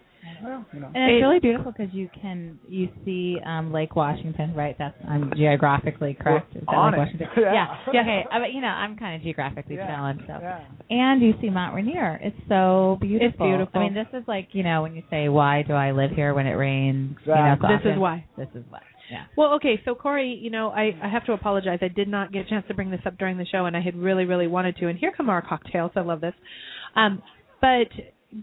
Well, you know. And it's it, really beautiful because you can you see um, Lake Washington, right? That's I'm geographically correct. Is that on Lake Washington? yeah. yeah. yeah. Okay. I, you know, I'm kind of geographically yeah. challenged. So. Yeah. And you see Mount Rainier. It's so beautiful. It's beautiful. I mean, this is like, you know, when you say, why do I live here when it rains? Exactly. You know, so this often, is why. This is why. Yeah. Well, okay, so, Corey, you know, I, I have to apologize. I did not get a chance to bring this up during the show, and I had really, really wanted to. And here come our cocktails. I love this. Um, but...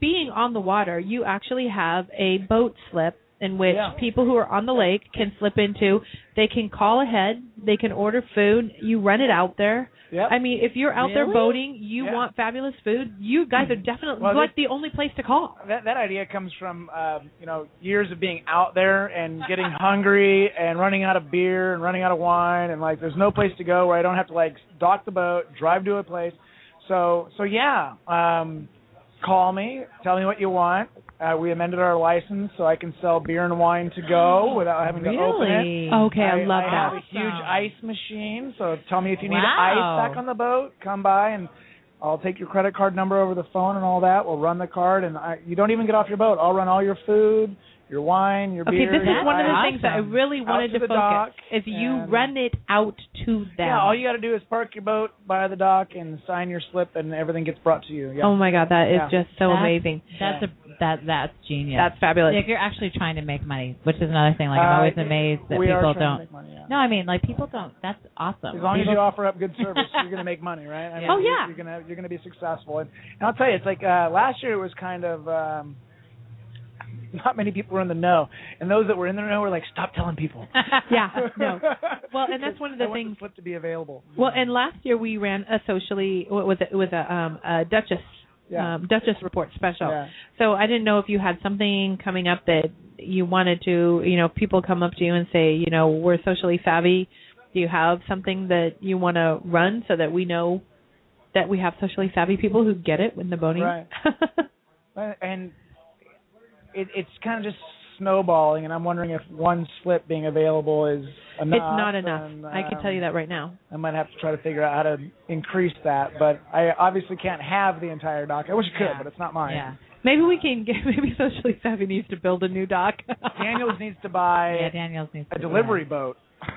Being on the water, you actually have a boat slip in which yeah. people who are on the lake can slip into. They can call ahead. They can order food. You rent it out there. Yep. I mean, if you're out really? there boating, you yeah. want fabulous food, you guys are definitely well, like this, the only place to call. That, that idea comes from, uh, you know, years of being out there and getting hungry and running out of beer and running out of wine. And, like, there's no place to go where I don't have to, like, dock the boat, drive to a place. So, so yeah, um call me. Tell me what you want. Uh, we amended our license so I can sell beer and wine to go without having to really? open it. Okay, I, I love I that. I have a huge ice machine, so tell me if you wow. need ice back on the boat. Come by, and I'll take your credit card number over the phone and all that. We'll run the card, and I, you don't even get off your boat. I'll run all your food, your wine, your okay, beer. Okay, this is one of the awesome. things that I really wanted to, to focus is you run it out to them. Yeah, all you got to do is park your boat by the dock and sign your slip, and everything gets brought to you. Yeah. Oh my God, that is yeah. just so that's, amazing. That's yeah. a that that's genius. That's fabulous. Like, you're actually trying to make money, which is another thing. Like, I'm always uh, amazed that we people are don't. To make money, yeah. No, I mean, like, people don't. That's awesome. As long people... as you offer up good service, you're going to make money, right? I mean, oh yeah. You're, you're gonna you're gonna be successful, and, and I'll tell you, it's like uh, last year it was kind of. Um, Not many people were in the know, and those that were in the know were like, "Stop telling people." yeah, no. Well, and that's one of the I things. Want the flip to be available. Well, and last year we ran a socially what was it? It was a, um, a Duchess yeah. um, Duchess Report special. Yeah. So I didn't know if you had something coming up that you wanted to, you know, people come up to you and say, you know, we're socially savvy. Do you have something that you want to run so that we know that we have socially savvy people who get it when the boating? Right. and. It, it's kind of just snowballing, and I'm wondering if one slip being available is enough. It's not enough. And, um, I can tell you that right now. I might have to try to figure out how to increase that, but I obviously can't have the entire dock. I wish I could, yeah. but it's not mine. Yeah. Maybe we can get, maybe Socially Savvy needs to build a new dock. Daniels needs to buy yeah, Daniels needs to a delivery that. boat. Oh,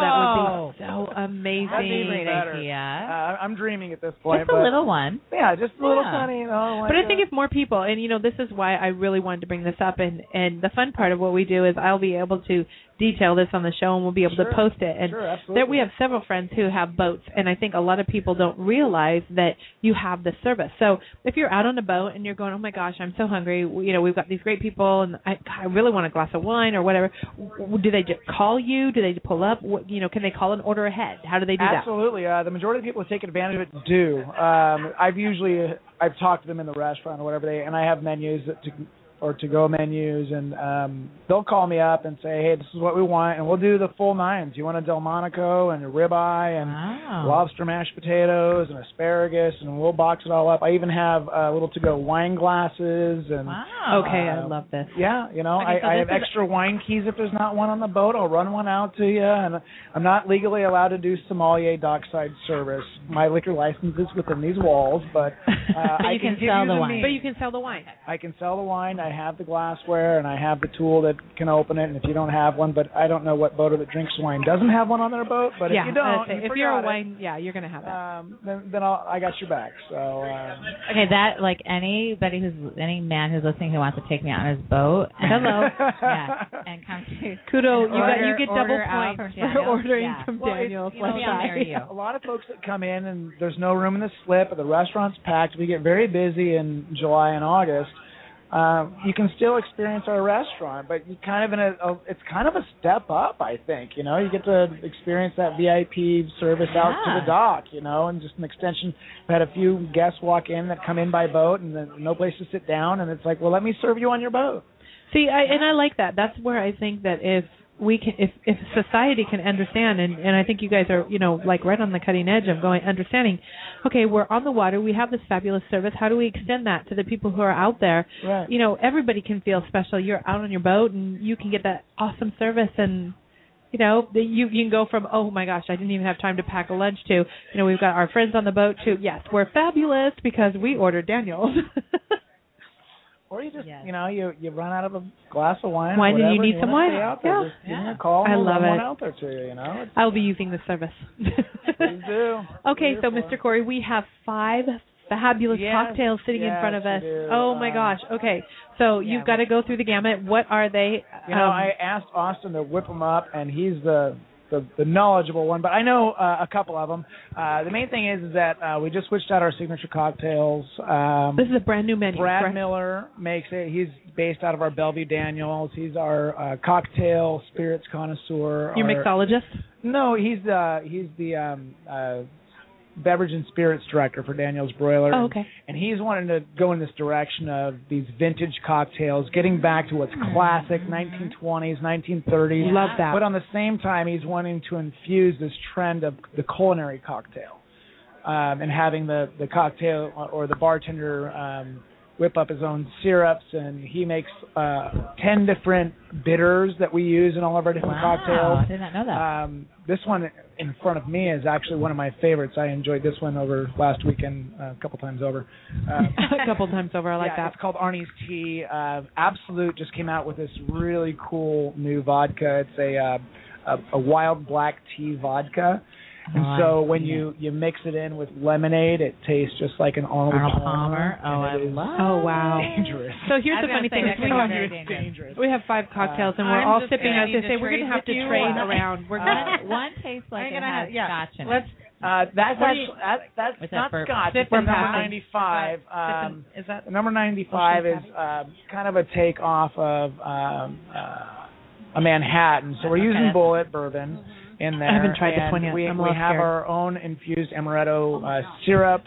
that would be so amazing. That'd be even better. Yeah. Uh, I'm dreaming at this point. Just a but, little one. Yeah, just a little yeah. tiny. You know, like but I think if more people, and, you know, this is why I really wanted to bring this up, and, and the fun part of what we do is I'll be able to detail this on the show, and we'll be able sure. to post it. And sure, there we have several friends who have boats, and I think a lot of people don't realize that you have this service. So if you're out on a boat and you're going, oh, my gosh, I'm so hungry. You know, we've got these great people, and I, I really want a glass of wine or whatever. Do they just call you? Do they pull up? What, you know, can they call an order ahead? How do they do Absolutely. that? Absolutely. Uh, the majority of the people who take advantage of it do. Um, I've usually I've talked to them in the restaurant or whatever, they and I have menus that to, or to-go menus, and um, they'll call me up and say, hey, this is what we want, and we'll do the full nines. You want a Delmonico and a ribeye and wow. lobster mashed potatoes and asparagus, and we'll box it all up. I even have uh, little to-go wine glasses. And wow. Okay, uh, I love this. Yeah, you know, okay, so I, I have extra a- wine keys if there's not one on the boat. I'll run one out to you, and I'm not legally allowed to do sommelier dockside service. My liquor license is within these walls, but uh, so I can, can sell the wine. Meat. But you can sell the wine. I can sell the wine. I have the glassware and I have the tool that can open it. And if you don't have one, but I don't know what boater that drinks wine doesn't have one on their boat. But yeah, if you don't, you if you're a wine, it, yeah, you're gonna have it. Um, then then I'll, I got your back. So um, okay, that like anybody who's any man who's listening who wants to take me on his boat, hello, yeah, and come to kudos, you order, got you get double points for ordering yeah. from well, Daniel's. It, you know, yeah, a lot of folks that come in and there's no room in the slip, or the restaurant's packed. We get very busy in July and August. Uh, you can still experience our restaurant, but you kind of in a, a it's kind of a step up, I think. You know, you get to experience that V I P service yeah. out to the dock, you know, and just an extension. I've had a few guests walk in that come in by boat and then no place to sit down, and it's like, well, let me serve you on your boat. See, I, and I like that. That's where I think that if we can, if, if society can understand, and, and I think you guys are, you know, like right on the cutting edge of going understanding. Okay, we're on the water. We have this fabulous service. How do we extend that to the people who are out there? Right. You know, everybody can feel special. You're out on your boat, and you can get that awesome service, and you know, you, you can go from oh my gosh, I didn't even have time to pack a lunch to, you know, we've got our friends on the boat to yes, we're fabulous because we ordered Daniel's. Or you just, yes. you know, you, you run out of a glass of wine. Why did you need you some wine? Out there, yeah. Just give me a call and I love it. One out there to you, you know? It's, I'll be using the service. Please do. Okay, so Mister Corey, we have five fabulous yes, cocktails sitting yes, in front of us. Do. Oh, um, my gosh. Okay, so yeah, you've got to go through the gamut. What are they? You um, know, I asked Austin to whip them up, and he's the... The, the knowledgeable one, but I know uh, a couple of them. Uh, the main thing is, is that uh, we just switched out our signature cocktails. Um, this is a brand new menu. Brad correct? Miller makes it. He's based out of our Bellevue Daniels. He's our uh, cocktail spirits connoisseur. Your our, mixologist? No, he's the he's the um, uh, beverage and spirits director for Daniel's Broiler. Oh, okay. And, and he's wanting to go in this direction of these vintage cocktails, getting back to what's classic, nineteen twenties, nineteen thirties. Yeah. Love that. But on the same time, he's wanting to infuse this trend of the culinary cocktail um, and having the, the cocktail or the bartender um, whip up his own syrups. And he makes uh, ten different bitters that we use in all of our different wow, cocktails. I did not know that. Um, this one in front of me is actually one of my favorites. I enjoyed this one over last weekend uh, a couple times over. Uh, a couple times over. I like yeah, that. It's called Arnie's Tea. Uh, Absolute just came out with this really cool new vodka. It's a uh, a, a wild black tea vodka. And oh, so when yeah. you, you mix it in with lemonade, it tastes just like an Arnold, Arnold Palmer. Palmer. Oh, I love oh, wow. Dangerous. So here's the funny thing. We have, dangerous. we have five cocktails, uh, and we're I'm all sipping. As they say, we're going to have to train around. We're uh, gonna, one tastes like it has yeah. scotch in let's, it. Uh, that, that's you, that, that's that not bourbon? Scotch. It's number ninety-five. Um, is that number ninety-five is uh, kind of a take off of um, uh, a Manhattan. So we're using Bullet bourbon. In there. I haven't tried this one yet. We, I'm we have here. Our own infused amaretto uh, syrup.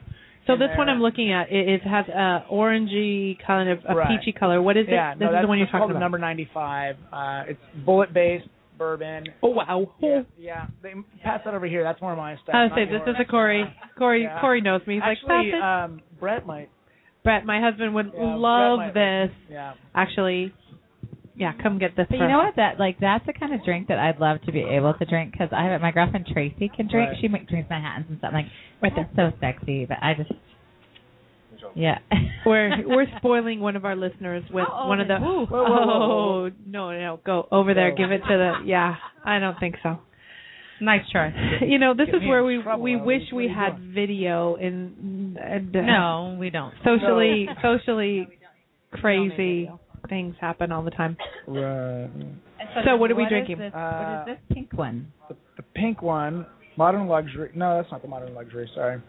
So this there. One I'm looking at, it, it has an uh, orangey kind of a right. peachy color. What is yeah, it? This no, is the one you're talking about. Number ninety-five. Uh, it's bullet based bourbon. Oh wow! Yeah, yeah. They pass that over here. That's more my stuff. I would say this yours. Is a Corey. Corey. Yeah. Corey knows me. He's actually, like, pass it. Um, Brett might. Brett, my husband would yeah, love this. Yeah. Actually. Yeah, come get this. But you know what? That like that's the kind of drink that I'd love to be able to drink because I have my girlfriend Tracy can drink. Right. She drinks Manhattans and stuff. I'm like, right that's so sexy. But I just, yeah, we're we're spoiling one of our listeners with oh, one oh, of the. Whoa, whoa, whoa, whoa. Oh no, no, go over there, whoa. Give it to the. Yeah, I don't think so. Nice try. You know, this is where we we wish we had video in. Uh, no, we don't. Socially, no. socially no, crazy. Things happen all the time. Right. So, so what are we what drinking? Is uh, what is this pink one? The, the pink one, Modern Luxury. No, that's not the Modern Luxury. Sorry.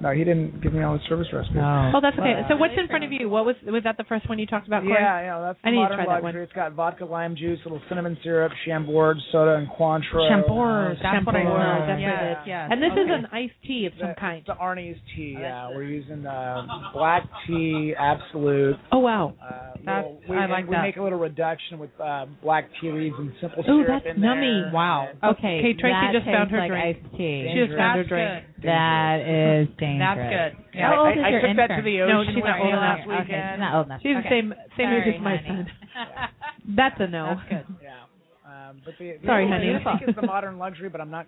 No, he didn't give me all the service recipes. No. Oh, that's okay. Uh, so what's in front of you? What was was that the first one you talked about, Corey? Yeah, yeah, that's the I Modern Luxury. That it's got vodka, lime juice, a little cinnamon syrup, Chambord, soda, and Cointreau. Chambord. That's Chambord. What I know. That's yeah. what it is. Yeah. And this okay. is an iced tea of some the, kind. It's the Arnie's tea. Oh, yeah, we're using uh, black tea, Absolute. Oh, wow. Uh, little, we, I like we that. We make a little reduction with uh, black tea leaves and simple syrup. Ooh, that's in nummy. There. Wow. Okay. Okay, Tracy that just found her like drink. Iced tea. She just found her drink. That is dangerous. That's good. Yeah, How I, old is I, I your took intern? That to the ocean no, she's not old enough. Last weekend. Okay, she's not old enough. She's okay. the same same Sorry, age as my honey. Son. yeah. That's a no. That's good. Yeah. Um, but the, the Sorry, honey. I think it's the Modern Luxury, but I'm not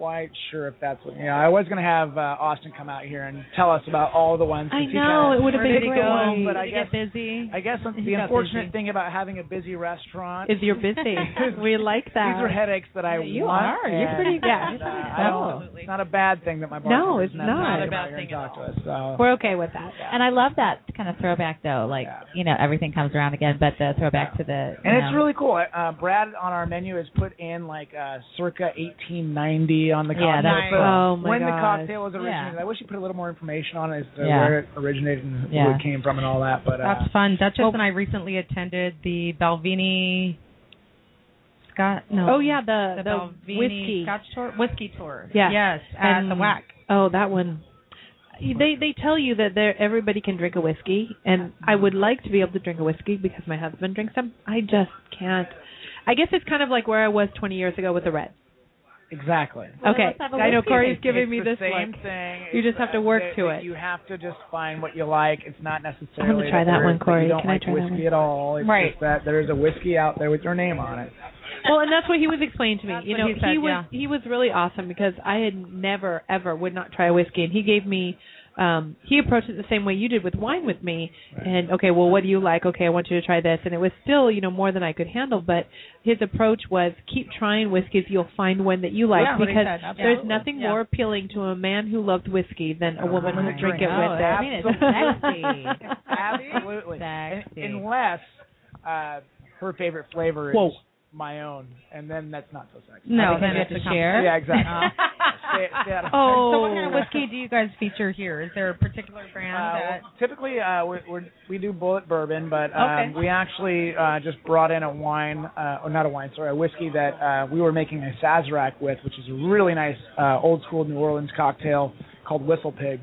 quite sure if that's what, you know, I was going to have uh, Austin come out here and tell us about all the ones. I know, it would have been great. Home, but I guess, get busy. I guess the unfortunate busy. thing about having a busy restaurant is you're busy. We like that. These are headaches that I yeah, you want. You are. You're pretty good. And, uh, Absolutely. It's not a bad thing that my bartender No, it's not. not a bad thing at all. Us, so. We're okay with that. Yeah. And I love that kind of throwback, though. Like, yeah. you know, everything comes around again, but the throwback yeah. to the... And know. It's really cool. Uh, Brad on our menu has put in, like, uh, circa eighteen ninety on the cocktail. Yeah, so oh my When gosh. the cocktail was originated. Yeah. I wish you put a little more information on it as to yeah. where it originated and yeah. where it came from and all that. But uh, That's fun. Duchess well, and I recently attended the Belvini... Scott, no. Oh, yeah, the, the, the Belvini whiskey. Scotch tour? Whiskey tour. Yeah. Yes, at and, the W A C. Oh, that one. They they tell you that everybody can drink a whiskey, and I would like to be able to drink a whiskey because my husband drinks them. I just can't. I guess it's kind of like where I was twenty years ago with the red. Exactly. Well, okay. I know Corey's giving me this one. You just have to work to it. You have to just find what you like. It's not necessarily. I'm gonna try that one, Corey. Can I try that one? You don't like whiskey at all. It's just that there's a whiskey out there with your name on it. Well, and that's what he was explaining to me. That's you know, he, said, he was yeah. he was really awesome because I had never ever would not try a whiskey, and he gave me. Um, he approached it the same way you did with wine with me, right. and okay, well, what do you like? Okay, I want you to try this, and it was still, you know, more than I could handle. But his approach was keep trying whiskeys; you'll find one that you like yeah, because there's nothing yeah. more appealing to a man who loved whiskey than a woman oh, who drank it oh, with. I mean, it's sexy, absolutely, sexy. And, unless uh, her favorite flavor is. Whoa. My own, and then that's not so sexy. No, then it's a share. Yeah, exactly. Uh, stay, stay out of oh, so what kind of whiskey do you guys feature here? Is there a particular brand? Uh, that... Typically, uh, we we do bullet bourbon, but um, okay. we actually uh, just brought in a wine, uh, or not a wine, sorry, a whiskey that uh, we were making a Sazerac with, which is a really nice uh, old school New Orleans cocktail called Whistle Pig.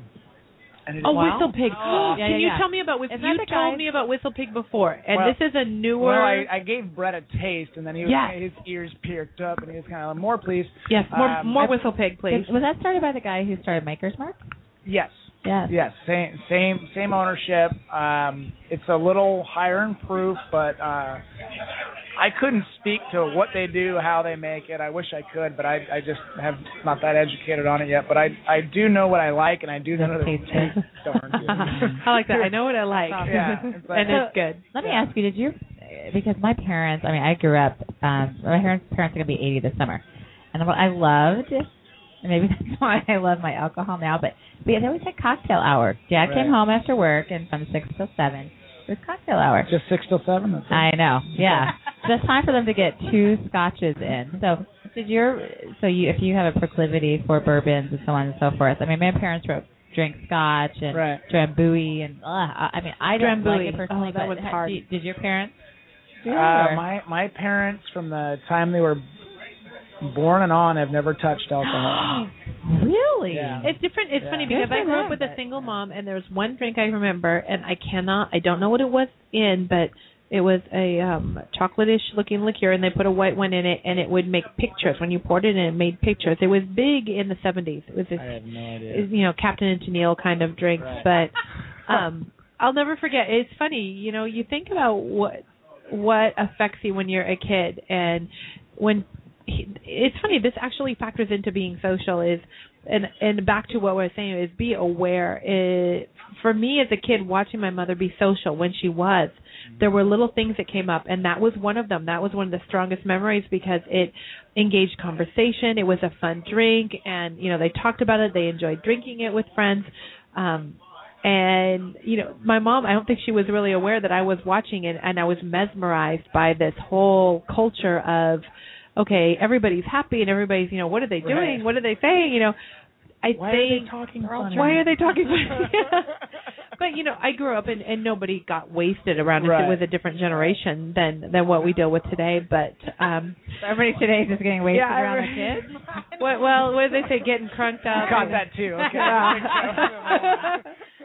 Oh, wow. Whistle Pig. Oh, yeah, Can yeah, you yeah. tell me about Whistle Pig? You told guy? me about Whistle Pig before, and well, this is a newer... Well, I, I gave Brett a taste, and then he was, yes. his ears pierced up, and he was kind of like, more, please. Yes, more, um, more Whistle Pig, please. Was that started by the guy who started Maker's Mark? Yes. Yes. Yes, same same, same ownership. Um, it's a little higher in proof, but... Uh, I couldn't speak to what they do, how they make it. I wish I could, but I, I just have not that educated on it yet. But I I do know what I like, and I do know that it's darn good. I like that. I know what I like, yeah, it's like and it's good. Let yeah. me ask you, did you, because my parents, I mean, I grew up, um, my parents are going to be eighty this summer, and what I loved, and maybe that's why I love my alcohol now, but we always had cocktail hour. Dad right. came home after work, and from six till seven. It's cocktail hour. Just six till seven? That's I know, yeah. So it's time for them to get two scotches in. So did your so you if you have a proclivity for bourbons and so on and so forth. I mean, my parents wrote drink scotch and right. Drambuie and, uh, I mean, I don't Drambuie. like it personally. Oh, that was hard. Did, did your parents do uh, my, my parents, from the time they were born and on, have never touched alcohol. Really? Yeah. It's different. It's yeah. funny because I grew up with a single mom, and there was one drink I remember, and I cannot, I don't know what it was in, but it was a um, chocolate-ish-looking liqueur, and they put a white one in it, and it would make pictures. When you poured it in, it made pictures. It was big in the seventies. It was this, I have no idea. You know, Captain and Tennille kind of drinks, right. but um, I'll never forget. It's funny, you know, you think about what what affects you when you're a kid, and when it's funny, this actually factors into being social is, and and back to what we were saying, is be aware. It, for me as a kid, watching my mother be social when she was, there were little things that came up, and that was one of them. That was one of the strongest memories because it engaged conversation. It was a fun drink, and, you know, they talked about it. They enjoyed drinking it with friends. Um And, you know, my mom, I don't think she was really aware that I was watching it, and I was mesmerized by this whole culture of, okay, everybody's happy and everybody's, you know, what are they doing? Right. What are they saying? You know, I why think, are they talking funny? Why are they talking funny? yeah. But, you know, I grew up and, and nobody got wasted around us. Right. It was a different generation than, than what we deal with today. But um, so everybody today is just getting wasted yeah, around the kids. Well, well, what did they say? Getting crunked up. Got that too. Okay.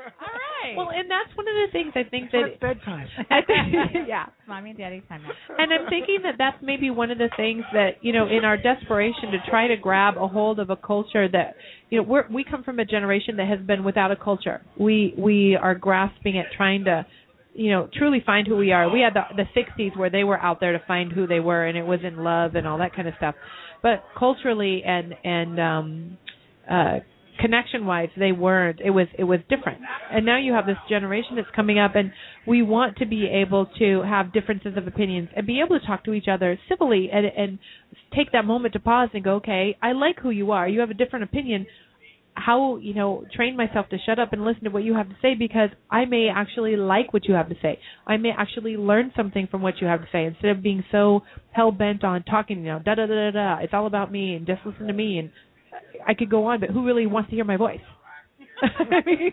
All right. Well, and that's one of the things I think that's that... It's bedtime. I think, yeah. Mommy and Daddy's time. And I'm thinking that that's maybe one of the things that, you know, in our desperation to try to grab a hold of a culture that, you know, we're, we come from a generation that has been without a culture. We we are grasping at trying to you know, truly find who we are. We had the, the sixties where they were out there to find who they were, and it was in love and all that kind of stuff. But culturally and and um, uh, connection-wise, they weren't. It was it was different. And now you have this generation that's coming up, and we want to be able to have differences of opinions and be able to talk to each other civilly and, and take that moment to pause and go, okay, I like who you are. You have a different opinion. How, you know, train myself to shut up and listen to what you have to say, because I may actually like what you have to say. I may actually learn something from what you have to say, instead of being so hell-bent on talking, you know, da-da-da-da-da, it's all about me and just listen to me. And I could go on, but who really wants to hear my voice? I mean,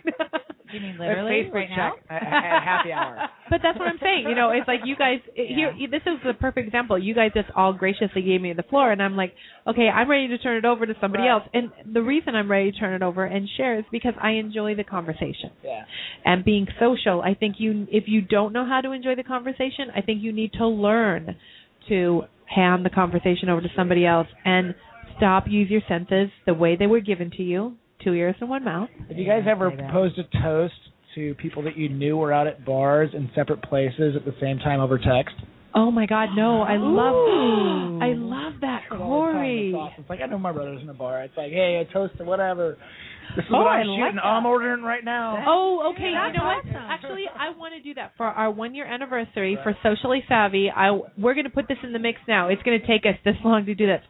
you mean literally right now? At happy hour. But that's what I'm saying. You know, it's like you guys, yeah. here, this is the perfect example. You guys just all graciously gave me the floor, and I'm like, okay, I'm ready to turn it over to somebody right. else. And the reason I'm ready to turn it over and share is because I enjoy the conversation. Yeah. And being social, I think you, if you don't know how to enjoy the conversation, I think you need to learn to hand the conversation over to somebody else and stop, use your senses the way they were given to you. Two ears and one mouth. Have you guys ever proposed a toast to people that you knew were out at bars in separate places at the same time over text? Oh, my God, no. I love Ooh. I love that, Corey. It's like, I know my brother's in a bar. It's like, hey, a toast to whatever. This is oh, what I'm I shooting. Like I'm ordering right now. That's, oh, okay. You know awesome. What? Actually, I want to do that for our one-year anniversary right. for Socially Savvy. I, we're going to put this in the mix now. It's going to take us this long to do this.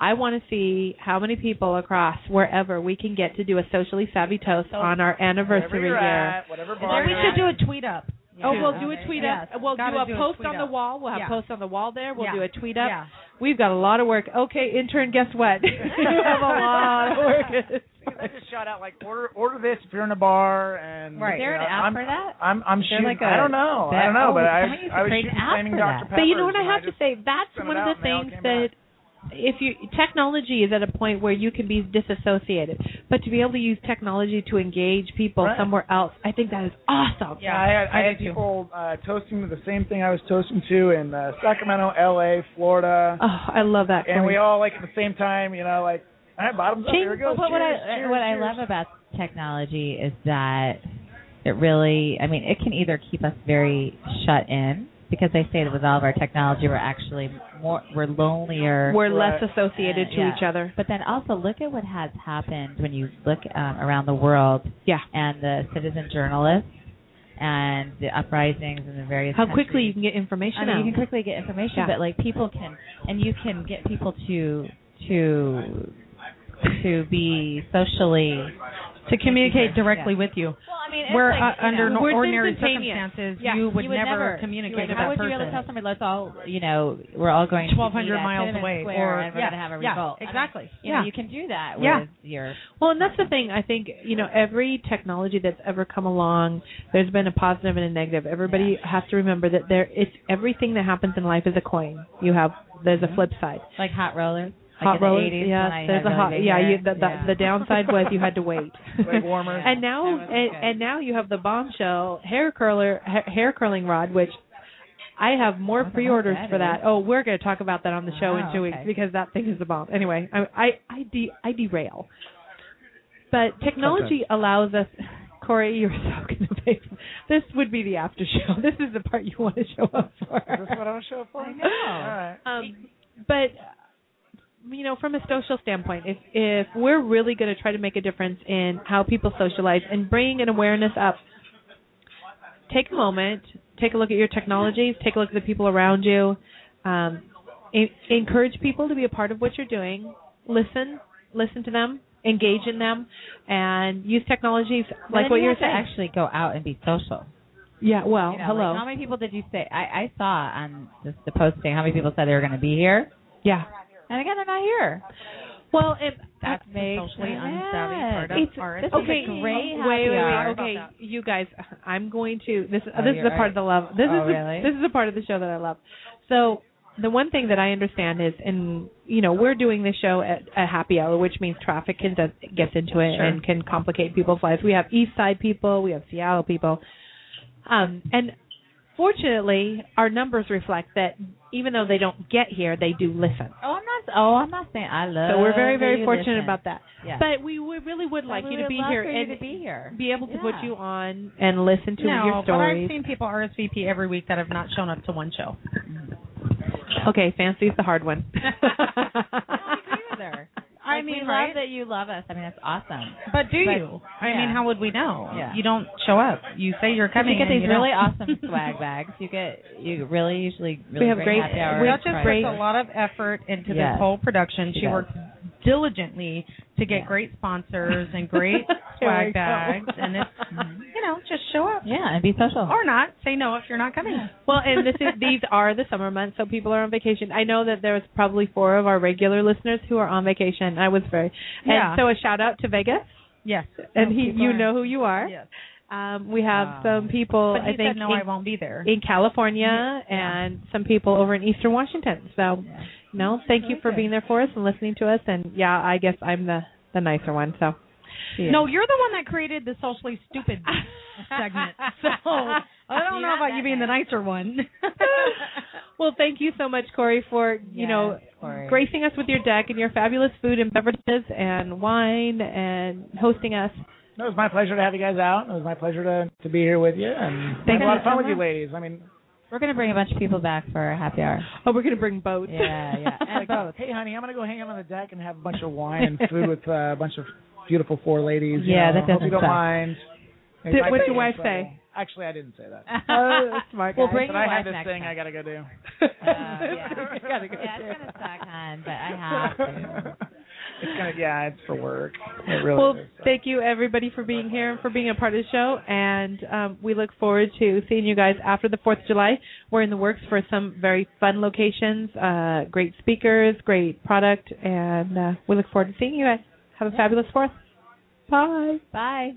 I want to see how many people across wherever we can get to do a Socially Savvy toast so, on our anniversary year. Then we should do a tweet up. Yeah. Oh, we'll do a tweet yes. up. We'll do a, do a post on up. The wall. We'll have yeah. posts on the wall there. We'll yeah. do a tweet up. Yeah. We've got a lot of work. Okay, intern, guess what? We have a lot of work. That's a shout out. Like order, order this if you're in a bar. And right. is there an know, app I'm, for that? I'm, I'm shooting. Like a, I don't know. That, I don't know. Oh, but I, I was claiming Doctor Pepper. But you know what I have to say? That's one of the things that. If you technology is at a point where you can be disassociated, but to be able to use technology to engage people right. somewhere else, I think that is awesome. Yeah, I had, I had people uh, toasting to the same thing I was toasting to in uh, Sacramento, L A, Florida. Oh, I love that. And Corey. We all like at the same time, you know, like all right, bottoms up, here we go. What, cheers, what, I, cheers, what cheers. I love about technology is that it really, I mean, it can either keep us very shut in. Because they say that with all of our technology, we're actually more, we're lonelier. We're less associated uh, to yeah. each other. But then also look at what has happened when you look um, around the world. Yeah. And the citizen journalists and the uprisings and the various How countries. Quickly you can get information I mean, out. You can quickly get information, yeah. but like people can, and you can get people to to to be socially. To communicate directly yeah. with you. Well, I mean, where like, uh, under know, ordinary circumstances, yeah. you, would you would never, never communicate would, with that person. How would you be able to tell somebody, let's all, you know, we're all going twelve hundred miles away, or, and we're yeah, going to have a revolt. Yeah, exactly. I mean, you yeah. know, you can do that with yeah. your... Well, and that's the thing. I think, you know, every technology that's ever come along, there's been a positive and a negative. Everybody yeah. has to remember that there. It's everything that happens in life is a coin. You have, there's a flip side. Like hot rollers. Hot like rollers, the yeah. There's a hot, yeah. You, the, yeah. The, the downside was you had to wait. Like warmer. And now, and, and now you have the bombshell hair curler, ha- hair curling rod, which I have more I pre-orders that for that. Is. Oh, we're going to talk about that on the show oh, in two okay. weeks because that thing is the bomb. Anyway, I I I, de- I derail. But technology okay. allows us. Corey, you're so going to pay. This would be the after show. This is the part you want to show up for. This is what I want to show up for. I know. All right. Um, but. You know, from a social standpoint, if if we're really going to try to make a difference in how people socialize and bring an awareness up, take a moment, take a look at your technologies, take a look at the people around you, um, in, encourage people to be a part of what you're doing, listen, listen to them, engage in them, and use technologies like then what you you're have saying. To actually go out and be social. Yeah, well, you know, hello. Like how many people did you say? I, I saw on just the posting how many people said they were going to be here. Yeah. And again, they're not here. Well, it, that makes socially unsavvy part of it's, art. This okay, is a great wait, wait, wait. Okay, you guys, I'm going to. This oh, this is the part right. of the love. This oh, is the, really? This is the part of the show that I love. So the one thing that I understand is, and you know, we're doing this show at a happy hour, which means traffic can does, gets into it sure. and can complicate people's lives. We have East Side people, we have Seattle people, um, and. Fortunately, our numbers reflect that even though they don't get here, they do listen. Oh, I'm not Oh, I'm not saying I love. So we're very, very fortunate listen. about that. Yeah. But we, we really would like you, would to be here you and to be here and be able to yeah. put you on and listen to no, your stories. But I've seen people R S V P every week that have not shown up to one show. Okay, fancy's the hard one. I agree with her. I like, mean, we right? love that you love us. I mean, that's awesome. But do but, you? I yeah. mean, how would we know? Yeah. You don't show up. You say you're coming. You get these you really awesome swag bags. You get you really usually really we have great. great happy hour we just great. puts a lot of effort into yes. this whole production. She, she works diligently to get yeah. great sponsors and great swag bags, and it's you know just show up. Yeah, and be social or not. Say no if you're not coming. Yeah. Well, and this is these are the summer months, so people are on vacation. I know that there's probably four of our regular listeners who are on vacation. I was very, yeah. and so a shout out to Vegas. Yes, and he, you know who you are. Yes, um, we have uh, some people. But he I think said, no, in, I won't be there in California, yeah. and some people over in Eastern Washington. So, yeah. no, thank really you for good. being there for us and listening to us. And yeah, I guess I'm the, the nicer one. So, yeah. no, you're the one that created the socially stupid segment. So I don't know about you being nice. the nicer one. Well, thank you so much, Corey, for you yes, know Corey. gracing us with your deck and your fabulous food and beverages and wine and hosting us. No, it was my pleasure to have you guys out. It was my pleasure to, to be here with you and having a lot of fun so with you, ladies. I mean, we're gonna bring a bunch of people back for a happy hour. Oh, we're gonna bring boats. Yeah, yeah, and like, boats. Hey, honey, I'm gonna go hang out on the deck and have a bunch of wine and food with uh, a bunch of beautiful four ladies. Yeah, know. that doesn't Hope you don't suck. mind. Did, what'd your, your wife so. say? Actually, I didn't say that. Oh, smart guy. Well, bring but I have this thing time. I got to go do. Uh, yeah, I gotta go yeah do. It's going to suck, hon, but I have to. It's gonna, yeah, it's for work. It really well, is, so. thank you, everybody, for being here and for being a part of the show. And um, we look forward to seeing you guys after the fourth of July. We're in the works for some very fun locations, uh, great speakers, great product, and uh, we look forward to seeing you guys. Have a yeah. fabulous fourth. Bye. Bye.